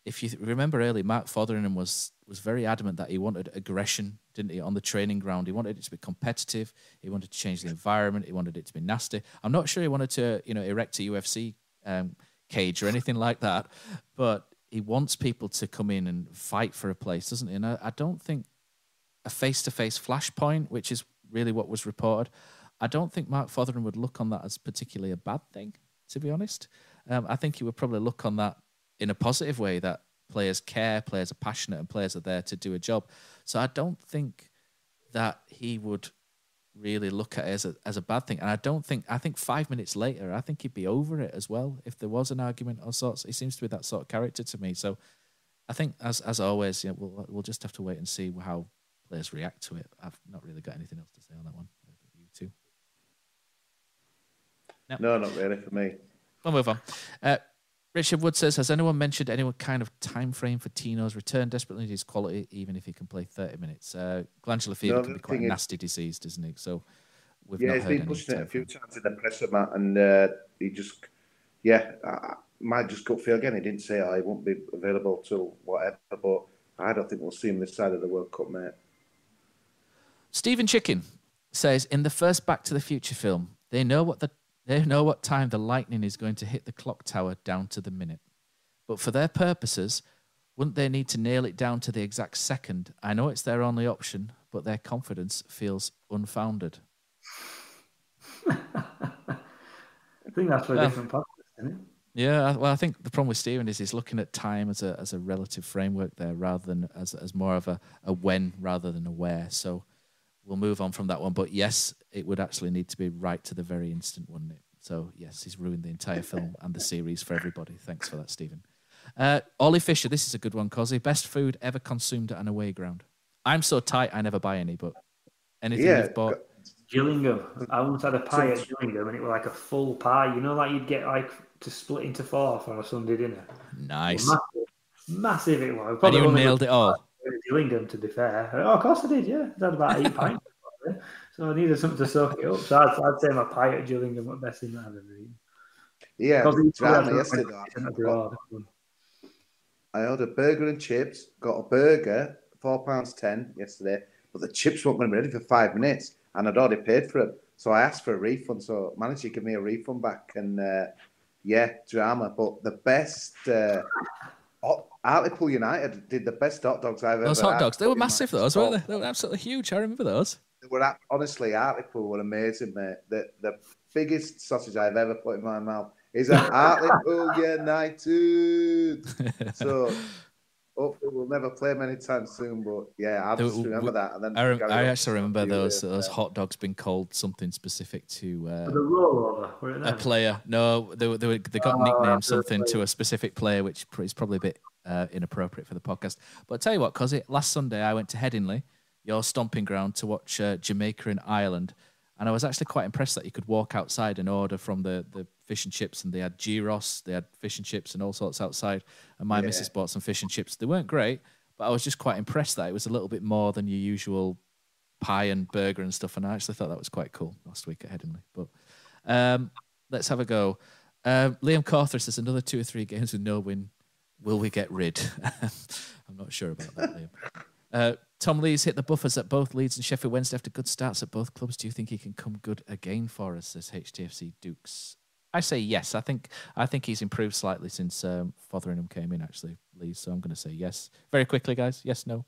if you remember earlier, Mark Fotheringham was was very adamant that he wanted aggression, didn't he, on the training ground. He wanted it to be competitive. He wanted to change the environment. He wanted it to be nasty. I'm not sure he wanted to, you know, erect a U F C um, cage or anything like that, but he wants people to come in and fight for a place, doesn't he? And I, I don't think a face-to-face flashpoint, which is really what was reported, I don't think Mark Fotheringham would look on that as particularly a bad thing, to be honest. Um, I think he would probably look on that in a positive way, that players care, players are passionate, and players are there to do a job. So I don't think that he would really look at it as a, as a bad thing. And I don't think, I think five minutes later, I think he'd be over it as well if there was an argument or sorts. He seems to be that sort of character to me. So I think, as as always, you know, we'll, we'll just have to wait and see how players react to it. I've not really got anything else to say on that one. You two? No, no not really for me. We'll move on. Uh, Richard Wood says, has anyone mentioned any kind of time frame for Tino's return? Desperately needs quality, even if he can play thirty minutes. Uh, glandular fever no, can be quite nasty is, disease, doesn't it? So we've yeah, not heard anything. Yeah, he's been pushing it a few times in the presser, Matt, and uh, he just, yeah, I, my just gut feel again. He didn't say oh, he won't be available till whatever, but I don't think we'll see him this side of the World Cup, mate. Stephen Chicken says, in the first Back to the Future film, they know what the They know what time the lightning is going to hit the clock tower down to the minute. But for their purposes, wouldn't they need to nail it down to the exact second? I know it's their only option, but their confidence feels unfounded. I think that's for a different podcast, isn't it? Yeah, well, I think the problem with Stephen is he's looking at time as a as a relative framework there, rather than as as more of a, a when rather than a where. So we'll move on from that one. But yes, it would actually need to be right to the very instant, wouldn't it? So yes, he's ruined the entire film and the series for everybody. Thanks for that, Stephen. Uh, Ollie Fisher, this is a good one, Cosy. Best food ever consumed at an away ground. I'm so tight, I never buy any, but anything yeah. you've bought. Gillingham. I once had a pie at Gillingham and it was like a full pie. You know, like you'd get like to split into four for a Sunday dinner. Nice. Massive, massive it was. And you nailed it all. Gillingham, to be fair. Oh, of course I did, yeah. I had about eight pints. So I needed something to soak it up. So I'd, I'd say my pie at Gillingham was the best thing I've ever eaten. Yeah, exactly. Yesterday, I, got, I ordered burger and chips, got a burger, four pounds ten yesterday, but the chips weren't going to be ready for five minutes, and I'd already paid for them. So I asked for a refund, so I managed to give me a refund back, and uh, yeah, drama. But the best... Uh, Hartlepool United did the best hot dogs I've ever had. Those hot dogs, they were massive, those, weren't they? They were absolutely huge. I remember those. They were honestly, Hartlepool were amazing, mate. The, the biggest sausage I've ever put in my mouth is at Hartlepool United. So hopefully we'll never play them anytime soon. But yeah, I just remember that. And then I, rem I actually remember those those hot dogs being called something specific to uh, the rollover, a player. No, they they, they got oh, nicknamed something to a specific player, which is probably a bit Uh, inappropriate for the podcast. But I'll tell you what, cause it, last Sunday I went to Headingley, your stomping ground, to watch uh, Jamaica and Ireland, and I was actually quite impressed that you could walk outside and order from the, the fish and chips, and they had gyros, they had fish and chips and all sorts outside, and my yeah. missus bought some fish and chips. They weren't great, but I was just quite impressed that it was a little bit more than your usual pie and burger and stuff, and I actually thought that was quite cool last week at Headingley. But um, let's have a go. uh, Liam Cawthorne says, another two or three games with no win, will we get rid? I'm not sure about that, Liam. Uh, Tom Lees hit the buffers at both Leeds and Sheffield Wednesday after good starts at both clubs. Do you think he can come good again for us, says H T F C Dukes? I say yes. I think I think he's improved slightly since um, Fotheringham came in, actually, Lees, so I'm going to say yes. Very quickly, guys. Yes, no?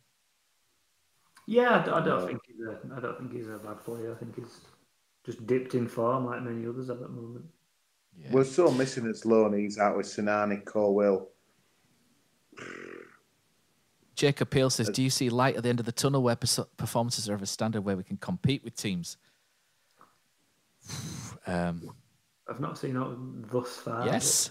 Yeah, I don't, I don't think he's a, I don't think he's a bad player. I think he's just dipped in form like many others at that moment. Yeah. We're still missing his loan. He's out with Sinani, Corwell. Jacob Peel says, do you see light at the end of the tunnel where performances are of a standard where we can compete with teams? um, I've not seen that thus far. Yes.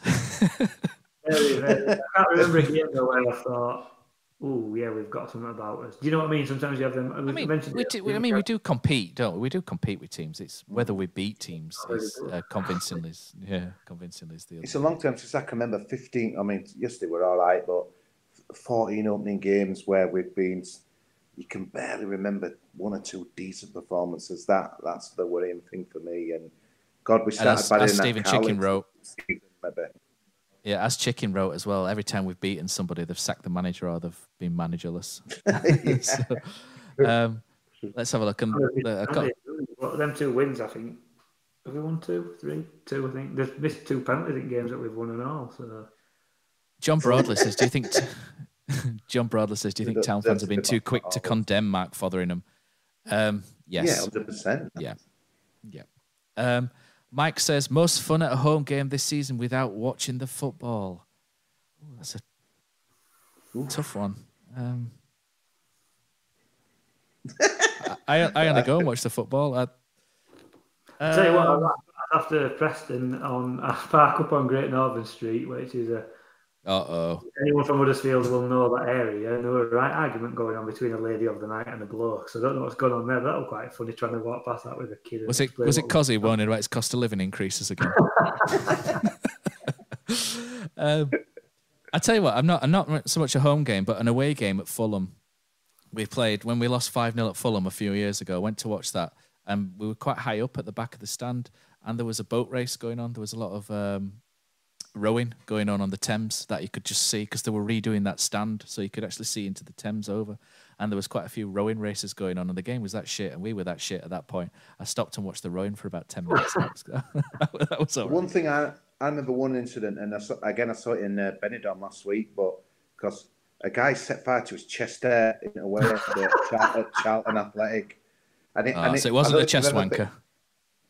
Very, very, I can't remember a game where I thought, oh yeah, we've got something about us. Do you know what I mean? Sometimes you have them. I mean, we do, I mean we do compete, don't we? We do compete with teams. It's whether we beat teams is uh, convincingly. Yeah, convincingly is the other. It's a long time since I can remember fifteen. I mean, yesterday we're all right, but fourteen opening games where we've been. You can barely remember one or two decent performances. That that's the worrying thing for me. And God, we started by doing that. Stephen Chicken wrote. Maybe. Yeah, as Chicken wrote as well, every time we've beaten somebody, they've sacked the manager or they've been managerless. So, um, let's have a look. And uh, I got... well, them two wins, I think. Have we won two, three, two? I think they've missed two penalties in games that we've won and all. So, John Broadley says, "Do you think?" T- John Broadley says, "Do you think Town fans have been too quick to condemn Mark Fotheringham?" Um, yes. Yeah, hundred percent. Yeah, yeah. Um, Mike says, most fun at a home game this season without watching the football. Ooh, that's a Ooh. tough one. Um, I, I only go and watch the football. I, uh, I'll tell you what, after Preston, on I park up on Great Northern Street, which is a... Uh-oh. Anyone from Huddersfield will know that area, and there was a right argument going on between a lady of the night and a bloke, so I don't know what's going on there. That was quite funny, trying to walk past that with a kid. Was it was it Cosy warning about his cost of living increases again? um, I tell you what, I'm not I'm not so much a home game, but an away game at Fulham. We played, when we lost five nil at Fulham a few years ago, went to watch that, and we were quite high up at the back of the stand, and there was a boat race going on. There was a lot of... Um, rowing going on on the Thames that you could just see, because they were redoing that stand so you could actually see into the Thames over, and there was quite a few rowing races going on, and the game was that shit, and we were that shit at that point. I stopped and watched the rowing for about ten minutes. That was all right. One thing I, I remember one incident, and I saw, again I saw it in uh, Benidorm last week, but because a guy set fire to his chest hair in a way at Charlton, Charlton Athletic, and it, oh, and so it wasn't a chest wanker.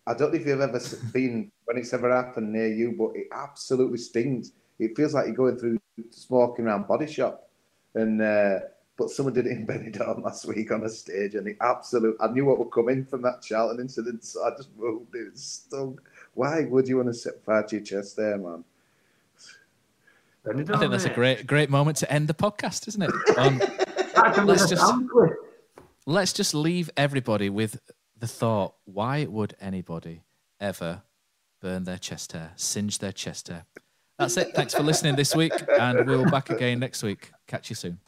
I don't know if you've ever been, when it's ever happened near you, but it absolutely stings. It feels like you're going through smoking around Body Shop. And uh, but someone did it in Benidorm last week on a stage, and it absolutely... I knew what would come in from that Charlton incident, so I just moved it. It stung. Why would you want to set fire to your chest there, man? Benidorm, I think that's a great great moment to end the podcast, isn't it? Um, let's just let's just leave everybody with... the thought, why would anybody ever burn their chest hair, singe their chest hair? That's it. Thanks for listening this week, and we'll be back again next week. Catch you soon.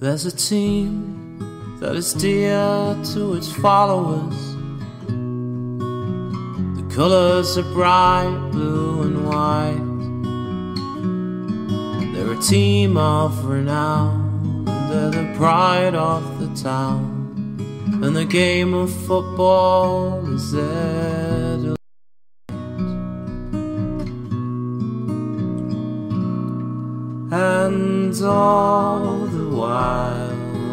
There's a team that is dear to its followers. The colours are bright blue and white. They're a team of renown. They're the pride of the town, and the game of football is their delight. And all the while,